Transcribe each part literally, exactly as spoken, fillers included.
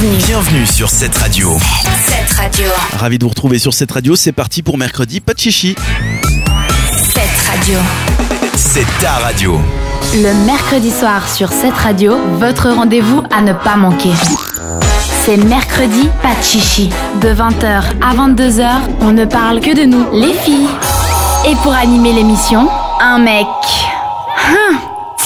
Bienvenue. Bienvenue sur cette radio. Cette radio. Ravi de vous retrouver sur cette radio. C'est parti pour mercredi. Pas de chichi. Cette radio. C'est ta radio. Le mercredi soir sur cette radio, votre rendez-vous à ne pas manquer. C'est mercredi, pas de chichi. De vingt heures à vingt-deux heures, on ne parle que de nous, les filles. Et pour animer l'émission, un mec. Hum,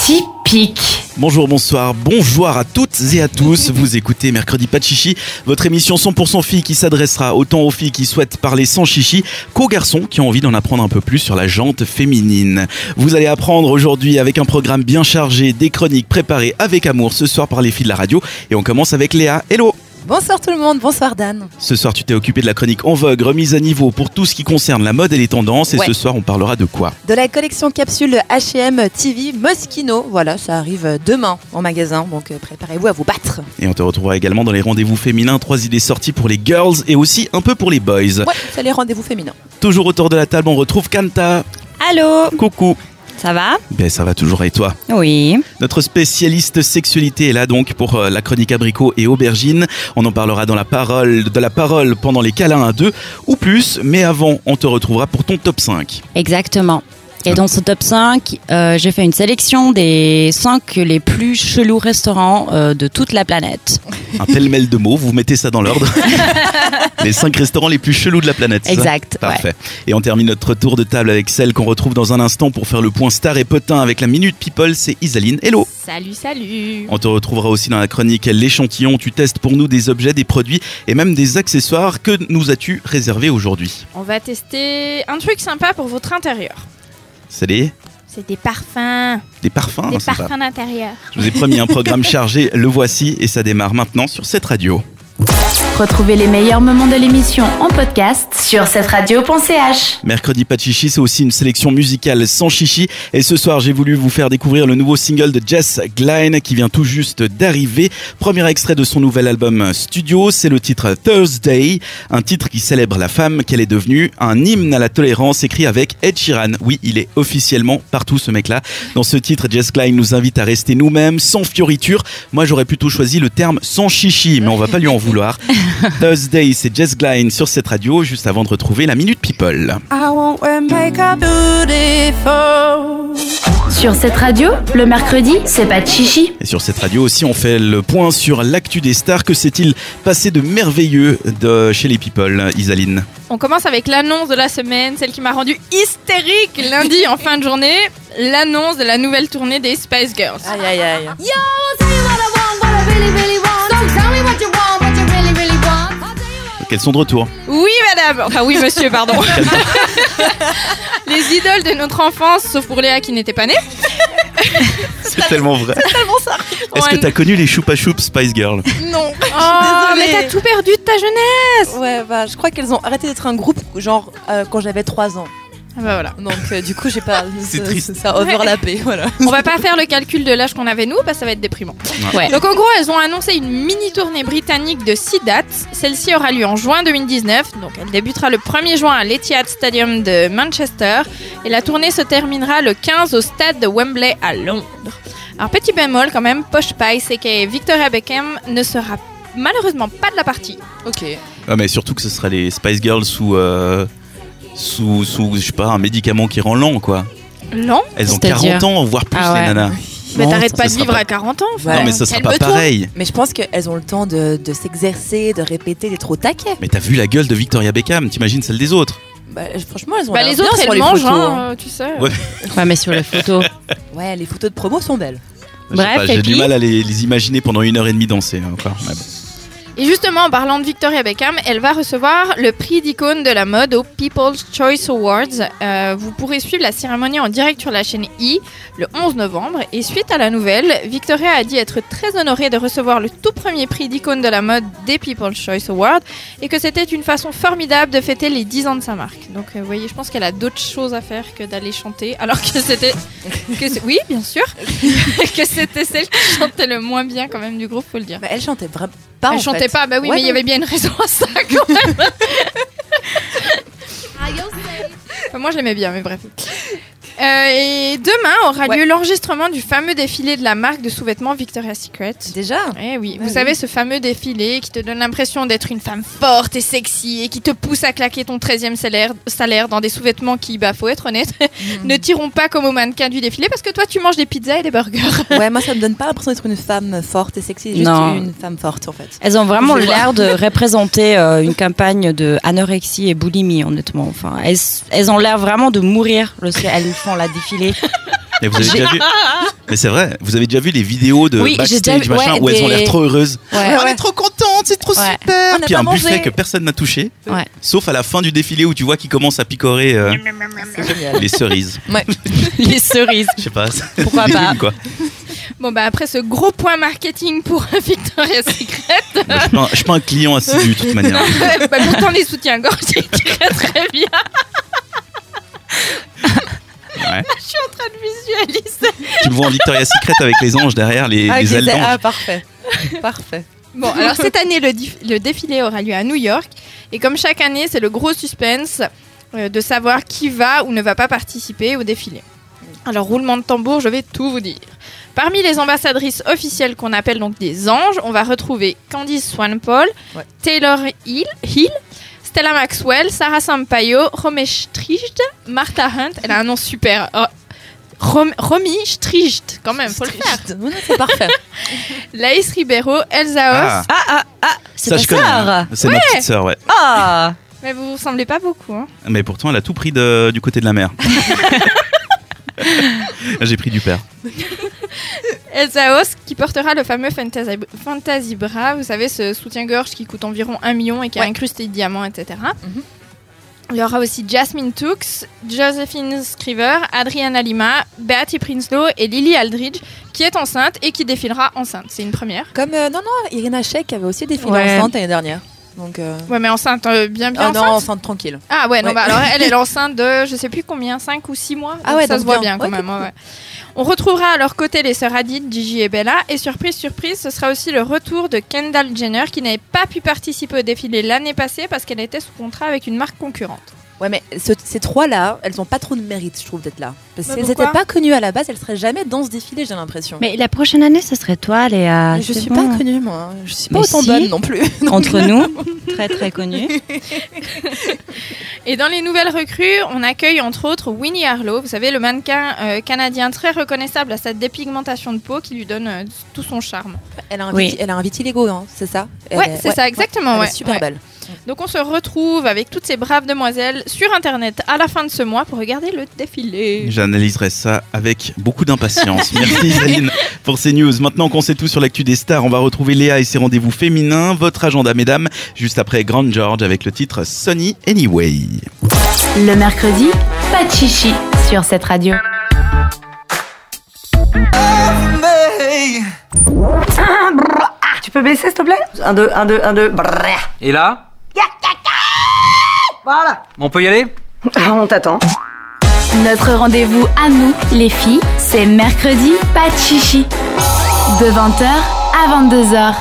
typique. Bonjour, bonsoir, bonjour à toutes et à tous. Vous écoutez Mercredi Pas de Chichi, votre émission cent pour cent filles qui s'adressera autant aux filles qui souhaitent parler sans chichi qu'aux garçons qui ont envie d'en apprendre un peu plus sur la jante féminine. Vous allez apprendre aujourd'hui avec un programme bien chargé, des chroniques préparées avec amour ce soir par les filles de la radio. Et on commence avec Léa. Hello! Bonsoir tout le monde, bonsoir Dan. Ce soir tu t'es occupé de la chronique En Vogue, remise à niveau pour tout ce qui concerne la mode et les tendances. Et ouais. Ce soir on parlera de quoi? De la collection capsule H et M T V Moschino. Voilà, ça arrive demain en magasin, donc préparez-vous à vous battre. Et on te retrouvera également dans les rendez-vous féminins. Trois idées sorties pour les girls et aussi un peu pour les boys. Ouais, c'est les rendez-vous féminins. Toujours autour de la table on retrouve Kanta. Allô. Coucou. Ça va? Ben ça va toujours, et toi? Oui. Notre spécialiste sexualité est là donc pour euh, la chronique abricot et aubergine. On en parlera dans la parole, de la parole pendant les câlins à deux ou plus. Mais avant, on te retrouvera pour ton top cinq. Exactement. Et dans ce top cinq, euh, j'ai fait une sélection des cinq les plus chelous restaurants euh, de toute la planète. Un pêle-mêle de mots, vous mettez ça dans l'ordre. Les cinq restaurants les plus chelous de la planète. Exact. Ça parfait. Ouais. Et on termine notre tour de table avec celle qu'on retrouve dans un instant pour faire le point star et potin avec la Minute People, c'est Isaline. Hello. Salut, salut. On te retrouvera aussi dans la chronique L'échantillon. Tu testes pour nous des objets, des produits et même des accessoires. Que nous as-tu réservé aujourd'hui? On va tester un truc sympa pour votre intérieur. C'est des... C'est des parfums. Des parfums, Des parfums sympa. D'intérieur. Je vous ai promis un programme chargé, le voici et ça démarre maintenant sur cette radio. Retrouvez les meilleurs moments de l'émission en podcast sur cette radio point c h. Mercredi pas de chichi, c'est aussi une sélection musicale sans chichi. Et ce soir, j'ai voulu vous faire découvrir le nouveau single de Jess Glynne qui vient tout juste d'arriver. Premier extrait de son nouvel album Studio, c'est le titre Thursday, un titre qui célèbre la femme qu'elle est devenue, un hymne à la tolérance écrit avec Ed Sheeran. Oui, il est officiellement partout ce mec-là. Dans ce titre, Jess Glynne nous invite à rester nous-mêmes, sans fioritures. Moi, j'aurais plutôt choisi le terme sans chichi, mais on va pas lui en vouloir. Thursday, c'est Jess Glynne sur cette radio, juste avant de retrouver la Minute People. I won't wear makeup beautiful. Sur cette radio, le mercredi, c'est pas de chichi. Et sur cette radio aussi, on fait le point sur l'actu des stars. Que s'est-il passé de merveilleux de chez les People, Isaline? On commence avec l'annonce de la semaine, celle qui m'a rendue hystérique lundi en fin de journée. L'annonce de la nouvelle tournée des Spice Girls. Aïe, aïe, aïe. Yo, tell me what I want, what I really, really want. Don't tell me what you want. Qu'elles sont de retour. Oui madame, enfin oui monsieur pardon. Les idoles de notre enfance, sauf pour Léa qui n'était pas née. C'est, c'est tellement vrai. C'est tellement ça. Est-ce que t'as connu les Choupa Choups Spice Girls? Non. Oh, mais t'as tout perdu de ta jeunesse. Ouais bah je crois qu'elles ont arrêté d'être un groupe genre euh, quand j'avais trois ans. Ah bah voilà. Donc euh, du coup j'ai pas c'est euh, triste. Ça overlappé, ouais. Voilà. On va pas faire le calcul de l'âge qu'on avait nous parce que ça va être déprimant. Ouais. Ouais. Donc en gros elles ont annoncé une mini tournée britannique de six dates. Celle-ci aura lieu en juin deux mille dix-neuf. Donc elle débutera le premier juin à l'Etihad Stadium de Manchester et la tournée se terminera le quinze au stade de Wembley à Londres. Alors petit bémol quand même, Posh Spice aka Victoria Beckham ne sera malheureusement pas de la partie. Ok. Ah mais surtout que ce sera les Spice Girls ou euh... Sous, sous, je sais pas, un médicament qui rend lent, quoi. Lent ? Elles ont quarante ans, voire plus, ah ouais. Les nanas. Mais non, t'arrêtes pas de vivre pas... à quarante ans. Ouais. Non, mais ça sera pas pareil. Mais je pense qu'elles ont le temps de, de s'exercer, de répéter, d'être au taquet. Mais t'as vu la gueule de Victoria Beckham, t'imagines celle des autres ? Bah, franchement, elles ont bah, l'air les autres, elles mangent, hein, tu sais. Ouais. Ouais, mais sur les photos. Ouais, les photos de promo sont belles. Bref, pas, j'ai du mal à les, les imaginer pendant une heure et demie danser. Hein, enfin, mais bon. Et justement, en parlant de Victoria Beckham, elle va recevoir le prix d'icône de la mode au People's Choice Awards. Euh, vous pourrez suivre la cérémonie en direct sur la chaîne E le onze novembre. Et suite à la nouvelle, Victoria a dit être très honorée de recevoir le tout premier prix d'icône de la mode des People's Choice Awards et que c'était une façon formidable de fêter les dix ans de sa marque. Donc, vous voyez, je pense qu'elle a d'autres choses à faire que d'aller chanter, alors que c'était... que c'est... Oui, bien sûr. Que c'était celle qui chantait le moins bien quand même du groupe, faut le dire. Bah, elle chantait vraiment... Pas, Elle chantait fait. Pas, bah oui, ouais, mais il y avait bien une raison à ça quand même. Enfin, moi je l'aimais bien, mais bref. Euh, et demain aura ouais. lieu l'enregistrement du fameux défilé de la marque de sous-vêtements Victoria's Secret. Déjà ? Eh oui, ah vous oui. savez ce fameux défilé qui te donne l'impression d'être une femme forte et sexy et qui te pousse à claquer ton treizième salaire, salaire dans des sous-vêtements qui, bah faut être honnête, mmh. ne tireront pas comme au mannequin du défilé parce que toi tu manges des pizzas et des burgers. Ouais, moi ça me donne pas l'impression d'être une femme forte et sexy, juste non. une femme forte en fait. Elles ont vraiment l'air de représenter euh, une campagne de anorexie et boulimie honnêtement. Enfin, elles, elles ont l'air vraiment de mourir lorsque elles font la défilée. Mais vous avez déjà vu. Mais c'est vrai, vous avez déjà vu les vidéos de oui, backstage déjà vu, machin ouais, où des... elles ont l'air trop heureuses. Ouais, ouais, on ouais. est trop contentes, c'est trop ouais. super. Puis un mangé. buffet que personne n'a touché, ouais. sauf à la fin du défilé où tu vois qu'ils commencent à picorer euh, les cerises. Ouais. Les cerises. Je sais pas. Pourquoi pas. Légumes, quoi. Bon bah après ce gros point marketing pour Victoria's Secret. Bah, je, suis un, je suis pas un client assidu de toute manière. Bah, pourtant les soutiens-gorge iraient très bien. Ouais. Je suis en train de visualiser. Tu me vois en Victoria's Secret avec les anges derrière, les, ah, les ailes d'ange. Ah, parfait. Parfait. Bon, alors cette année, le, dif- le défilé aura lieu à New York. Et comme chaque année, c'est le gros suspense euh, de savoir qui va ou ne va pas participer au défilé. Alors, roulement de tambour, je vais tout vous dire. Parmi les ambassadrices officielles qu'on appelle donc des anges, on va retrouver Candice Swanepoel, ouais. Taylor Hill, Hill Stella Maxwell, Sarah Sampaio, Romee Strijd, Martha Hunt, elle a un nom super. Oh. Rom- Romee Strijd, quand même, faut le faire. C'est parfait. Lais Ribeiro, Elsa Hosk. Ah, ah, ah, ah, c'est ça, ta sœur. Hein. C'est ouais. ma petite sœur, ouais. Ah. Mais vous ne vous ressemblez pas beaucoup. Hein. Mais pourtant, elle a tout pris de, du côté de la mère. J'ai pris du père. Elsa Hosk qui portera le fameux Fantasy, Fantasy Bra, vous savez ce soutien-gorge qui coûte environ un million et qui ouais. a incrusté de diamants, et cetera. Mm-hmm. Il y aura aussi Jasmine Tooks, Josephine Scriver, Adriana Lima, Beatty Prinsloo et Lily Aldridge qui est enceinte et qui défilera enceinte. C'est une première. Comme euh, non non, Irina Shayk avait aussi défilé ouais. enceinte l'année dernière. Donc euh... ouais mais enceinte euh, bien bien ah, enceinte. Non, enceinte tranquille. Ah ouais, ouais. non bah alors elle est enceinte de je sais plus combien, cinq ou six mois. Ah ouais, ça se voit bien, bien quand ouais, même. Cool. Ouais. On retrouvera à leur côté les sœurs Hadid, Gigi et Bella et surprise surprise, ce sera aussi le retour de Kendall Jenner qui n'avait pas pu participer au défilé l'année passée parce qu'elle était sous contrat avec une marque concurrente. Ouais mais ce, ces trois là, elles ont pas trop de mérite je trouve d'être là. Parce qu'elles n'étaient pas connues à la base, elles seraient jamais dans ce défilé j'ai l'impression. Mais la prochaine année ce serait toi Léa. Je suis bon. pas connue moi, je suis mais pas autant si, bonne non plus. Entre nous, très très connue. Et dans les nouvelles recrues, on accueille entre autres Winnie Harlow, vous savez le mannequin euh, canadien très reconnaissable à sa dépigmentation de peau qui lui donne euh, tout son charme. Elle a un, oui. vit- elle a un vitiligo, hein, c'est ça elle Ouais, est, c'est ouais, ça exactement. Ouais, ouais. Elle est super ouais. belle. Donc on se retrouve avec toutes ces braves demoiselles sur internet à la fin de ce mois pour regarder le défilé. J'analyserai ça avec beaucoup d'impatience. Merci Isaline pour ces news. Maintenant qu'on sait tout sur l'actu des stars, on va retrouver Léa et ses rendez-vous féminins. Votre agenda mesdames, juste après Grand George avec le titre Sunny Anyway. Le mercredi, pas de chichi sur cette radio. Tu peux baisser s'il te plaît ? un, deux, un, deux, un, deux. Et là ? Voilà. On peut y aller ? On t'attend. Notre rendez-vous à nous, les filles, c'est mercredi, pas de chichi. De vingt heures à vingt-deux heures.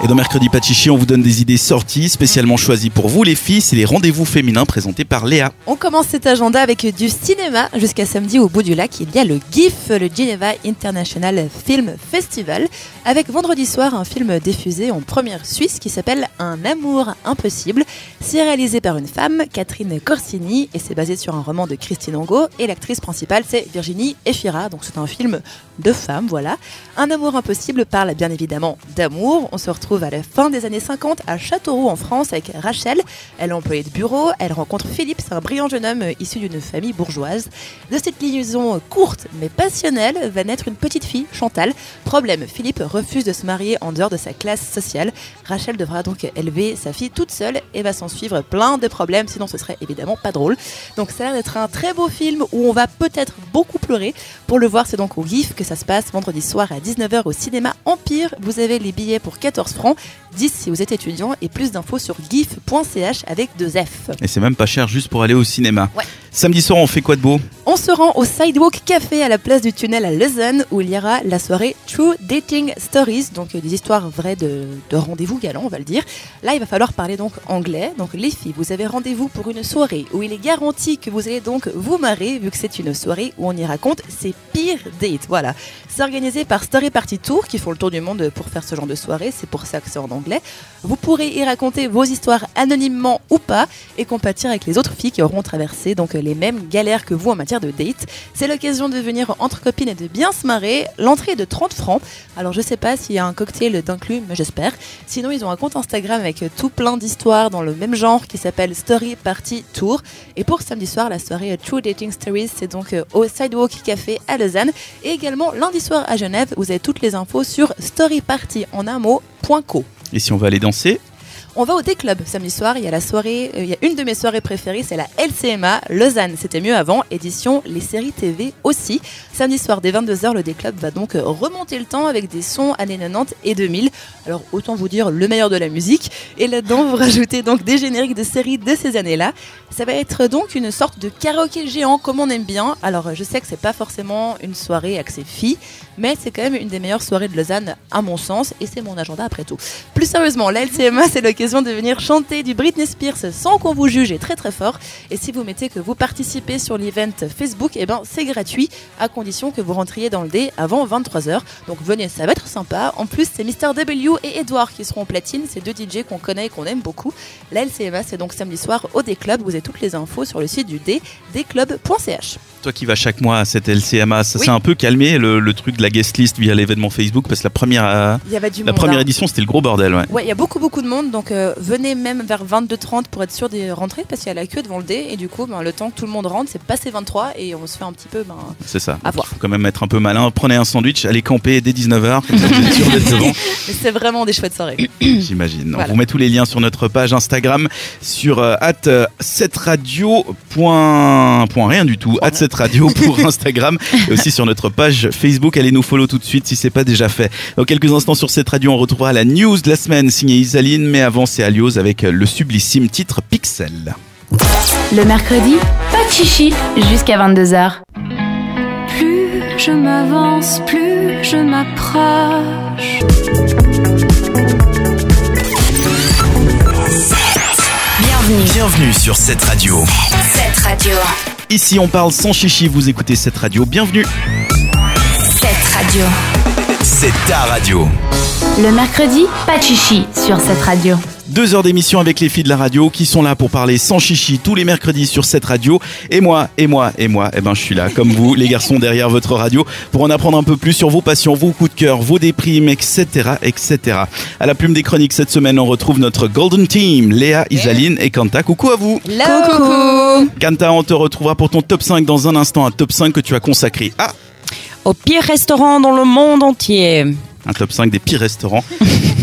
Et dans Mercredi Pas de Chichi, on vous donne des idées sorties spécialement choisies pour vous les filles. C'est les rendez-vous féminins présentés par Léa. On commence cet agenda avec du cinéma. Jusqu'à samedi au bout du lac, il y a le GIF, le Geneva International Film Festival. Avec vendredi soir, un film diffusé en première suisse qui s'appelle Un amour impossible. C'est réalisé par une femme, Catherine Corsini, et c'est basé sur un roman de Christine Angot. Et l'actrice principale, c'est Virginie Efira. Donc c'est un film de femme, voilà. Un amour impossible parle bien évidemment d'amour. On se retrouve à la fin des années cinquante à Châteauroux en France avec Rachel. Elle est employée de bureau, elle rencontre Philippe, c'est un brillant jeune homme issu d'une famille bourgeoise. De cette liaison courte mais passionnelle va naître une petite fille, Chantal. Problème, Philippe refuse de se marier en dehors de sa classe sociale. Rachel devra donc élever sa fille toute seule et va s'en suivre plein de problèmes, sinon ce serait évidemment pas drôle. Donc ça a l'air d'être un très beau film où on va peut-être beaucoup pleurer. Pour le voir, c'est donc au GIF que ça se passe vendredi soir à dix-neuf heures au cinéma Empire. Vous avez les billets pour quatorze francs, dix si vous êtes étudiant et plus d'infos sur gif point ch avec deux F. Et c'est même pas cher juste pour aller au cinéma. Ouais. Samedi soir, on fait quoi de beau ? On se rend au Sidewalk Café à la place du tunnel à Lausanne où il y aura la soirée True Dating Stories, donc des histoires vraies de, de rendez-vous galants, on va le dire. Là, il va falloir parler donc anglais. Donc les filles, vous avez rendez-vous pour une soirée où il est garanti que vous allez donc vous marrer vu que c'est une soirée où on y raconte ses pires dates. Voilà. C'est organisé par Story Party Tour qui font le tour du monde pour faire ce genre de soirée. C'est pour ça que c'est en anglais. Vous pourrez y raconter vos histoires anonymement ou pas et compatir avec les autres filles qui auront traversé donc les mêmes galères que vous en matière de date. C'est l'occasion de venir entre copines et de bien se marrer. L'entrée est de trente francs. Alors je sais pas s'il y a un cocktail d'inclus, mais j'espère. Sinon ils ont un compte Instagram avec tout plein d'histoires dans le même genre qui s'appelle Story Party Tour. Et pour samedi soir, la soirée True Dating Stories, c'est donc au Sidewalk Café à Lausanne. Et également lundi soir à Genève, vous avez toutes les infos sur storyparty en un mot point co. Et si on veut aller danser ? On va au Day Club samedi soir, il y a la soirée, il y a une de mes soirées préférées, c'est la L C M A Lausanne, c'était mieux avant, édition les séries T V aussi. Samedi soir dès vingt-deux heures, le Day Club va donc remonter le temps avec des sons années quatre-vingt-dix et deux mille. Alors autant vous dire le meilleur de la musique et là-dedans vous rajoutez donc des génériques de séries de ces années-là. Ça va être donc une sorte de karaoké géant comme on aime bien. Alors je sais que c'est pas forcément une soirée axée filles, mais c'est quand même une des meilleures soirées de Lausanne à mon sens et c'est mon agenda après tout. Plus sérieusement, la L C M A c'est le l'occasion de venir chanter du Britney Spears sans qu'on vous juge est très très fort. Et si vous mettez que vous participez sur l'event Facebook, eh ben c'est gratuit à condition que vous rentriez dans le dé avant vingt-trois heures. Donc venez, ça va être sympa. En plus, c'est mister W et Edouard qui seront en platine, c'est deux D J qu'on connaît et qu'on aime beaucoup. La L C M A, c'est donc samedi soir au Day Club. Vous avez toutes les infos sur le site du dé, dayclub point ch. Toi qui vas chaque mois à cette L C M A, ça oui. s'est un peu calmé le, le truc de la guest list via l'événement Facebook parce que la première, euh, la première édition, c'était le gros bordel. Ouais, il ouais, y a beaucoup beaucoup de monde donc Donc euh, venez même vers vingt-deux heures trente pour être sûr de rentrer parce qu'il y a la queue devant le dé et du coup ben, le temps que tout le monde rentre c'est passé vingt-trois et on se fait un petit peu ben, c'est ça. Avoir. Il faut quand même être un peu malin, prenez un sandwich, allez camper dès dix-neuf heures comme ça vous êtes sûr d'être devant. Mais c'est vraiment des chouettes soirées. J'imagine. Voilà. On vous met tous les liens sur notre page Instagram sur euh, at sept radio point, point rien du tout at sept radio pour Instagram et aussi sur notre page Facebook. Allez nous follow tout de suite si c'est pas déjà fait. Dans quelques instants sur cette radio on retrouvera la news de la semaine signée Isaline mais avant c'est Alioz avec le sublissime titre Pixel. Le mercredi, pas de chichi jusqu'à vingt-deux heures. Plus je m'avance, plus je m'approche. Bienvenue. Bienvenue sur cette radio. Cette radio. Ici on parle sans chichi, vous écoutez cette radio. Bienvenue. Cette radio. C'est ta radio. Le mercredi, pas de chichi sur cette radio. Deux heures d'émission avec les filles de la radio qui sont là pour parler sans chichi tous les mercredis sur cette radio. Et moi, et moi, et moi, eh ben je suis là comme vous, les garçons derrière votre radio, pour en apprendre un peu plus sur vos passions, vos coups de cœur, vos déprimes, et cetera, et cetera. À la plume des chroniques cette semaine, on retrouve notre Golden Team, Léa, Isaline et Kanta. Coucou à vous. Coucou. Kanta, on te retrouvera pour ton top cinq dans un instant, un top cinq que tu as consacré à au pire restaurant dans le monde entier. Un top cinq des pires restaurants,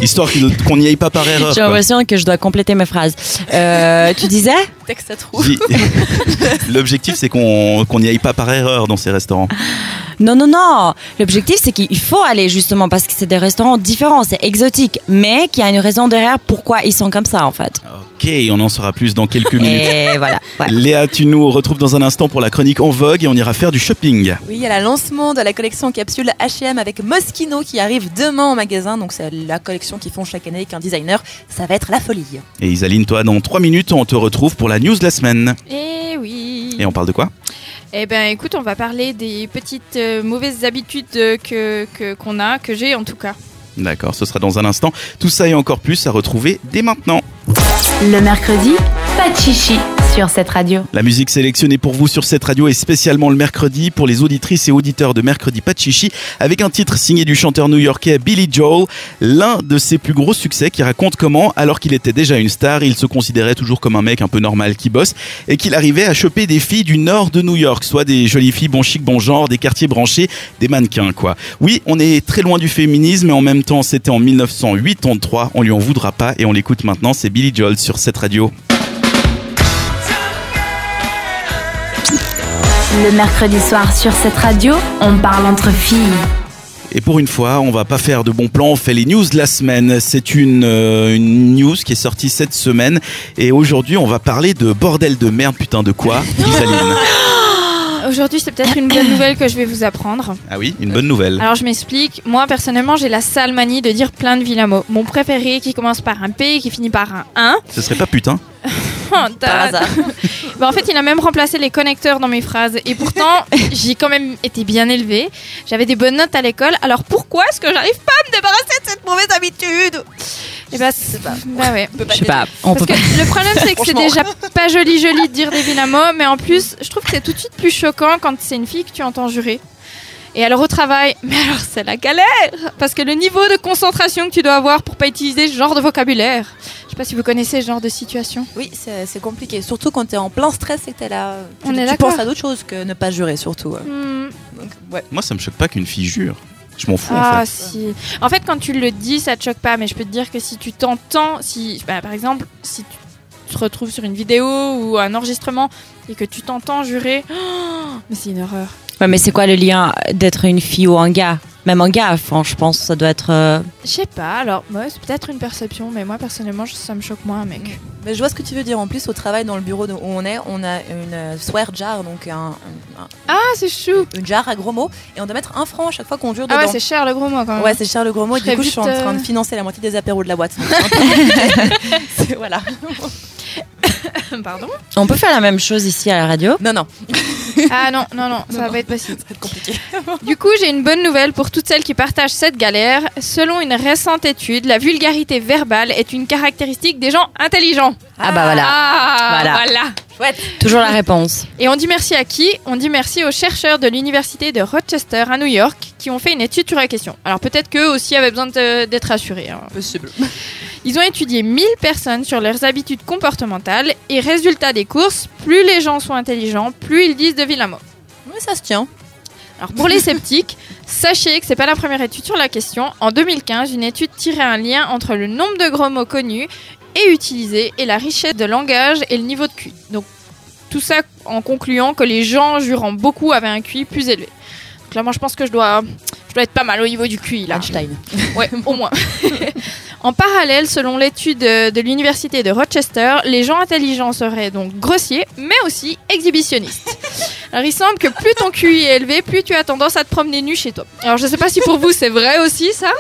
histoire qu'on n'y aille pas par erreur. J'ai l'impression quoi. Que je dois compléter mes phrases. Euh, tu disais ? Texte à trous. L'objectif, c'est qu'on qu'on n'y aille pas par erreur dans ces restaurants. Non, non, non. L'objectif, c'est qu'il faut aller justement parce que c'est des restaurants différents, c'est exotique, mais qu'il y a une raison derrière pourquoi ils sont comme ça en fait. Ok, on en saura plus dans quelques minutes. Et voilà. Ouais. Léa, tu nous retrouves dans un instant pour la chronique En Vogue et on ira faire du shopping. Oui, il y a le lancement de la collection capsule H et M avec Moschino qui arrive demain en magasin. Donc c'est la collection qu'ils font chaque année avec un designer. Ça va être la folie. Et Isaline, toi, dans trois minutes, on te retrouve pour la news de la semaine. Eh oui. Et on parle de quoi ? Eh bien écoute, on va parler des petites euh, mauvaises habitudes que, que, qu'on a, que j'ai en tout cas. D'accord, ce sera dans un instant. Tout ça et encore plus à retrouver dès maintenant. Le mercredi, pas de chichi sur cette radio. La musique sélectionnée pour vous sur cette radio est spécialement le mercredi pour les auditrices et auditeurs de Mercredi Pas de Chichi avec un titre signé du chanteur new-yorkais Billy Joel, l'un de ses plus gros succès qui raconte comment, alors qu'il était déjà une star, il se considérait toujours comme un mec un peu normal qui bosse et qu'il arrivait à choper des filles du nord de New York, soit des jolies filles bon chic, bon genre, des quartiers branchés, des mannequins quoi. Oui, on est très loin du féminisme mais en même temps c'était en dix-neuf cent quatre-vingt-trois, on lui en voudra pas et on l'écoute maintenant, c'est Billy Joel sur cette radio. Le mercredi soir sur cette radio, on parle entre filles. Et pour une fois, on va pas faire de bons plans, on fait les news de la semaine. C'est une, euh, une news qui est sortie cette semaine. Et aujourd'hui, on va parler de bordel de merde, putain de quoi, Isaline. Aujourd'hui, c'est peut-être une bonne nouvelle que je vais vous apprendre. Ah oui, une bonne nouvelle. Alors, je m'explique. Moi, personnellement, j'ai la sale manie de dire plein de vilains mots. Mon préféré qui commence par un P et qui finit par un un. Ce serait pas putain. Par hasard. Bah, en fait, il a même remplacé les connecteurs dans mes phrases. Et pourtant, j'ai quand même été bien élevée. J'avais des bonnes notes à l'école. Alors, pourquoi est-ce que j'arrive pas à me débarrasser de cette mauvaise habitude ? Et bah, c'est pas. Bah ouais. Je sais pas. On Parce peut que pas. Le problème, c'est que c'est déjà pas joli, joli de dire des vilains mots, mais en plus, je trouve que c'est tout de suite plus choquant quand c'est une fille que tu entends jurer. Et alors au travail, mais alors c'est la galère, parce que le niveau de concentration que tu dois avoir pour pas utiliser ce genre de vocabulaire. Je sais pas si vous connaissez ce genre de situation. Oui, c'est, c'est compliqué, surtout quand t'es en plein stress et que t'es là. Tu, tu penses à d'autres choses que ne pas jurer, surtout. Mmh. Donc, ouais. Moi, ça me choque pas qu'une fille jure. Je m'en fous ah, en fait. Si. En fait, quand tu le dis, ça te choque pas, mais je peux te dire que si tu t'entends, si, bah, par exemple, si tu te retrouves sur une vidéo ou un enregistrement et que tu t'entends jurer, oh, mais c'est une horreur. Ouais, mais c'est quoi le lien d'être une fille ou un gars ? Même un gars, enfin, je pense que ça doit être... Euh... Je sais pas, alors ouais, c'est peut-être une perception, mais moi personnellement, ça me choque moins, mec. Mmh. Mais je vois ce que tu veux dire. En plus, au travail, dans le bureau où on est, on a une swear jar, donc un... un ah, c'est chou une jar à gros mots, et on doit mettre un franc à chaque fois qu'on jure dedans. Ah ouais, c'est cher le gros mot quand même. Ouais, c'est cher le gros mot, et du coup, je suis en train de financer la moitié des apéros de la boîte. C'est, voilà. Pardon ? On peut faire la même chose ici à la radio ? Non, non. Ah non, non, non, ça non, va non. pas être possible. Ça va être compliqué. Du coup, j'ai une bonne nouvelle pour toutes celles qui partagent cette galère. Selon une récente étude, la vulgarité verbale est une caractéristique des gens intelligents. Ah, ah bah voilà. Ah, voilà. voilà. Chouette. Toujours la réponse. Et on dit merci à qui ? On dit merci aux chercheurs de l'université de Rochester à New York qui ont fait une étude sur la question. Alors peut-être qu'eux aussi avaient besoin de, d'être assurés. Hein. Possible. Ils ont étudié mille personnes sur leurs habitudes comportementales et résultat des courses, plus les gens sont intelligents, plus ils disent de vilains mots. Oui, ça se tient. Alors pour les sceptiques, sachez que c'est pas la première étude sur la question. En deux mille quinze, une étude tirait un lien entre le nombre de gros mots connus et utilisés et la richesse de langage et le niveau de Q I. Donc tout ça en concluant que les gens jurant beaucoup avaient un Q I plus élevé. Donc là, moi je pense que je dois, je dois être pas mal au niveau du Q I là. Einstein. Ouais, au moins. En parallèle, selon l'étude de l'université de Rochester, les gens intelligents seraient donc grossiers, mais aussi exhibitionnistes. Alors il semble que plus ton Q I est élevé, plus tu as tendance à te promener nu chez toi. Alors je sais pas si pour vous c'est vrai aussi ça.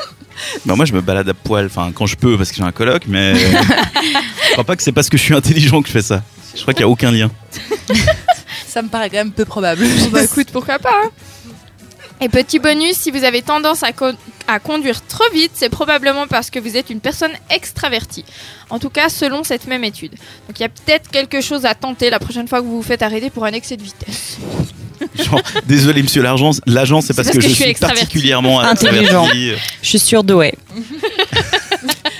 Non, moi je me balade à poil, enfin quand je peux parce que j'ai un coloc, mais je crois pas que c'est parce que je suis intelligent que je fais ça. Je crois qu'il y a aucun lien. Ça me paraît quand même peu probable. Bon, bah écoute, pourquoi pas hein. Et petit bonus, si vous avez tendance à, co- à conduire trop vite, c'est probablement parce que vous êtes une personne extravertie. En tout cas, selon cette même étude. Donc il y a peut-être quelque chose à tenter la prochaine fois que vous vous faites arrêter pour un excès de vitesse. Genre, désolé monsieur l'agent, l'agent c'est, c'est parce, parce que, que je, je suis particulièrement intelligent. Je suis surdoué.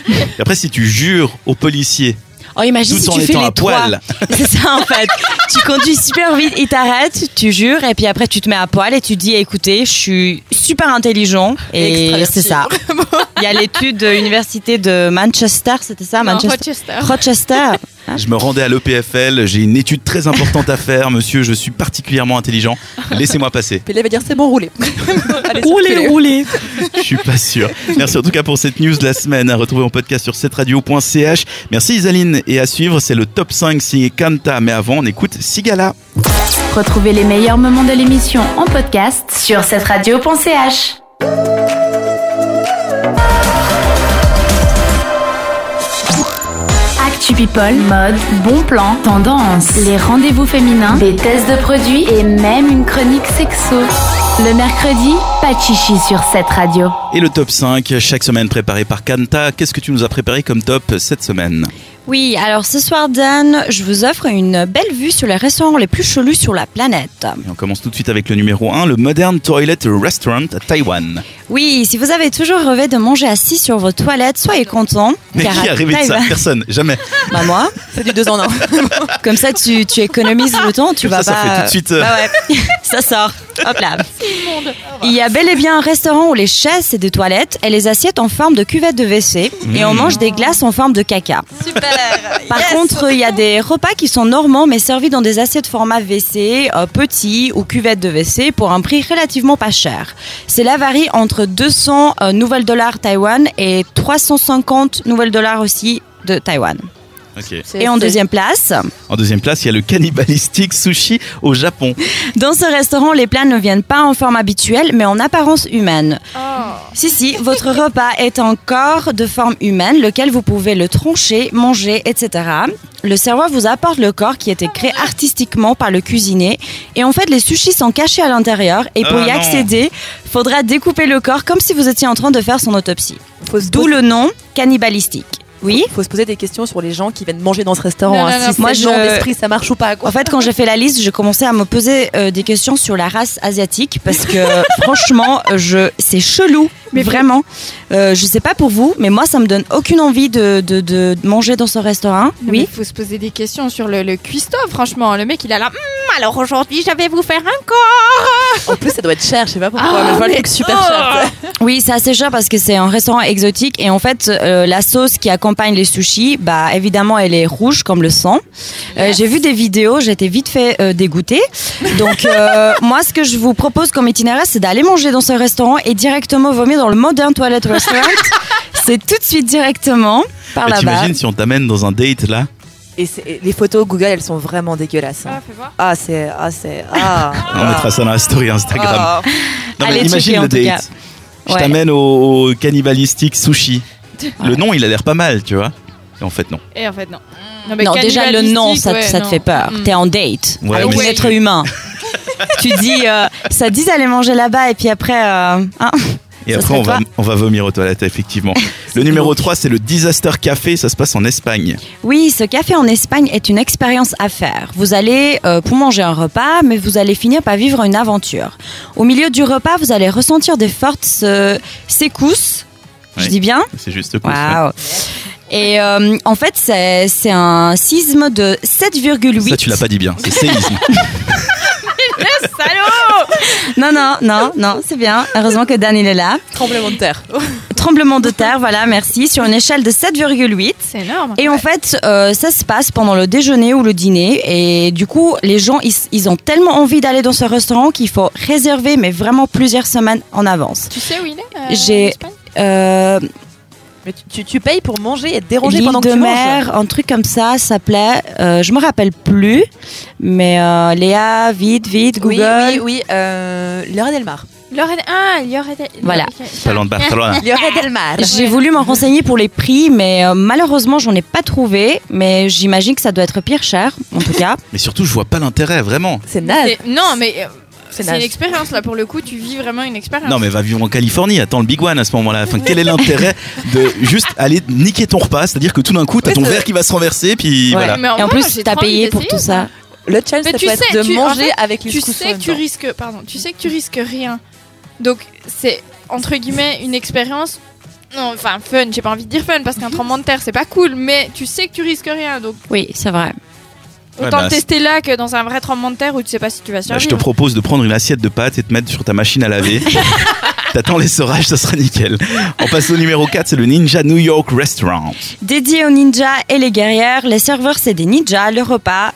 Et après si tu jures aux policiers... Oh, imagine tout si en tu étant fais les à poil. C'est ça en fait. Tu conduis super vite, ils t'arrêtent, tu jures et puis après tu te mets à poil et tu dis écoutez, je suis super intelligent et c'est ça. Il y a l'étude de l'université de Manchester, c'était ça non, Manchester. Rochester. Rochester. Hein je me rendais à l'E P F L, j'ai une étude très importante à faire, monsieur, je suis particulièrement intelligent, laissez-moi passer. Pélé va dire c'est bon, roulez. Allez, roulez, roulez. Je suis pas sûr. Merci en tout cas pour cette news de la semaine, à retrouver en podcast sur cette radio point c h. Merci Isaline, et à suivre, c'est le top cinq signé Kanta, mais avant on écoute Sigala. Retrouvez les meilleurs moments de l'émission en podcast sur cette radio point c h. People, mode, bon plan, tendance, les rendez-vous féminins, des tests de produits et même une chronique sexo. Le mercredi, pas de chichi sur cette radio. Et le top cinq, chaque semaine préparé par Kanta. Qu'est-ce que tu nous as préparé comme top cette semaine ? Oui, alors ce soir, Dan, je vous offre une belle vue sur les restaurants les plus chelus sur la planète. Et on commence tout de suite avec le numéro un, le Modern Toilet Restaurant à Taïwan. Oui, si vous avez toujours rêvé de manger assis sur vos toilettes, soyez contents. Mais qui a rêvé de ça ? Personne, jamais. Bah moi, c'est du deux en un. Comme ça, tu, tu économises le temps, tu Comme vas ça, pas... Ça, ça fait tout de suite... Euh... Bah ouais, ça sort, hop là. Il y a bel et bien un restaurant où les chaises, c'est des toilettes et les assiettes en forme de cuvette de W C. Mmh. Et on mange des glaces en forme de caca. Super. galère. Par yes. contre, il y a des repas qui sont normands mais servis dans des assiettes format W C, euh, petit ou cuvette de W C pour un prix relativement pas cher. Cela varie entre deux cents euh, nouvelles dollars Taïwan et trois cent cinquante nouvelles dollars aussi de Taïwan. Okay. Et en deuxième place En deuxième place, il y a le Cannibalistic Sushi au Japon. Dans ce restaurant, les plats ne viennent pas en forme habituelle, mais en apparence humaine. Oh. Si, si, votre repas est un corps de forme humaine, lequel vous pouvez le trancher, manger, et cetera. Le serveur vous apporte le corps qui a été créé artistiquement par le cuisinier. Et en fait, les sushis sont cachés à l'intérieur. Et pour euh, y accéder, il faudra découper le corps comme si vous étiez en train de faire son autopsie. D'où le nom Cannibalistique. Oui. Il faut se poser des questions sur les gens qui viennent manger dans ce restaurant. Non, hein, non, si moi, gens je... d'esprit, ça marche ou pas. Quoi. En fait, quand j'ai fait la liste, j'ai commencé à me poser euh, des questions sur la race asiatique parce que franchement, je... c'est chelou. Mais vraiment, euh, je sais pas pour vous, mais moi, ça me donne aucune envie de, de, de manger dans ce restaurant. Non, oui. Il faut se poser des questions sur le, le cuistot, franchement. Le mec, il a là. Mmm, alors aujourd'hui, je vais vous faire un corps. En plus, ça doit être cher, je sais pas pourquoi. Oh, mais le truc super oh. cher. Oui, c'est assez cher parce que c'est un restaurant exotique et en fait, euh, la sauce qui accompagne les sushis, bah évidemment, elle est rouge comme le sang. Yes. Euh, j'ai vu des vidéos, j'étais vite fait euh, dégoûtée. Donc euh, moi, ce que je vous propose comme itinéraire, c'est d'aller manger dans ce restaurant et directement vomir dans le Modern Toilet Restaurant. C'est tout de suite directement par là-bas. T'imagines si on t'amène dans un date là? Et c'est, les photos Google, elles sont vraiment dégueulasses. Hein. Ah, fais voir. Ah, c'est. Ah, c'est. Ah. On mettra ça dans la story Instagram. Oh. Non, allez, mais imagine checker, le date. Je ouais. t'amène au, au Cannibalistic Sushi. Ouais. Le nom, il a l'air pas mal, tu vois. Et en fait, non. Et en fait, non. Non, mais non déjà, le nom, ça, ouais, ça te non. fait peur. Mmh. T'es en date ouais, avec un ouais. être humain. Tu dis. Euh, ça dit d'aller manger là-bas, et puis après. Euh, hein. Et ça après, on va, on va vomir aux toilettes, effectivement. Le numéro trois, c'est le Disaster Café. Ça se passe en Espagne. Oui, ce café en Espagne est une expérience à faire. Vous allez euh, pour manger un repas, mais vous allez finir par vivre une aventure. Au milieu du repas, vous allez ressentir des fortes euh, secousses. Oui, je dis bien ? C'est juste secousse. Wow. Ouais. Et euh, en fait, c'est, c'est un sisme de sept virgule huit. Ça, tu l'as pas dit bien. C'est séisme. Le salaud! Non, non, non, non, c'est bien. Heureusement que Dan, il est là. Tremblement de terre. Tremblement de terre, voilà, merci. Sur une échelle de sept virgule huit. C'est énorme. Et en ouais. fait, euh, ça se passe pendant le déjeuner ou le dîner. Et du coup, les gens, ils, ils ont tellement envie d'aller dans ce restaurant qu'il faut réserver, mais vraiment plusieurs semaines en avance. Tu sais où il est euh, J'ai. Euh, mais tu, tu, tu payes pour manger et être dérangé pendant que tu manges. L'île de mer, un truc comme ça, ça s'appelait. Euh, je me rappelle plus, mais euh, Léa, vite, vite, Google. Oui, oui, oui. Euh, L'Oreille del Mar. L'Oreille ah, del... Voilà. L'Oreille del Mar. J'ai voulu m'en renseigner pour les prix, mais euh, malheureusement, j'en ai pas trouvé. Mais j'imagine que ça doit être pire cher, en tout cas. Mais surtout, je vois pas l'intérêt, vraiment. C'est naze. C'est... Non, mais... Euh... C'est, c'est une expérience là pour le coup, tu vis vraiment une expérience. Non mais va vivre en Californie, attends le Big One à ce moment-là. Enfin, quel est l'intérêt de juste aller niquer ton repas, c'est-à-dire que tout d'un coup t'as ton verre qui va se renverser puis ouais. voilà. Mais en et en plus moi, t'as payé pour tout ça. Le challenge ça peut sais, être de tu, manger en fait, avec les scousses. Tu sais que tu risques, pardon, tu sais que tu risques rien. Donc c'est entre guillemets une expérience. Non, enfin fun, j'ai pas envie de dire fun parce qu'un tremblement de terre c'est pas cool, mais tu sais que tu risques rien donc. Oui, c'est vrai. Autant ouais, bah, tester là que dans un vrai tremblement de terre où tu sais pas si tu vas survivre. Bah, je te propose de prendre une assiette de pâtes et te mettre sur ta machine à laver. T'attends les orages, ça sera nickel. On passe au numéro quatre, c'est le Ninja New York Restaurant. Dédié aux ninjas et les guerrières, les serveurs c'est des ninjas, le repas...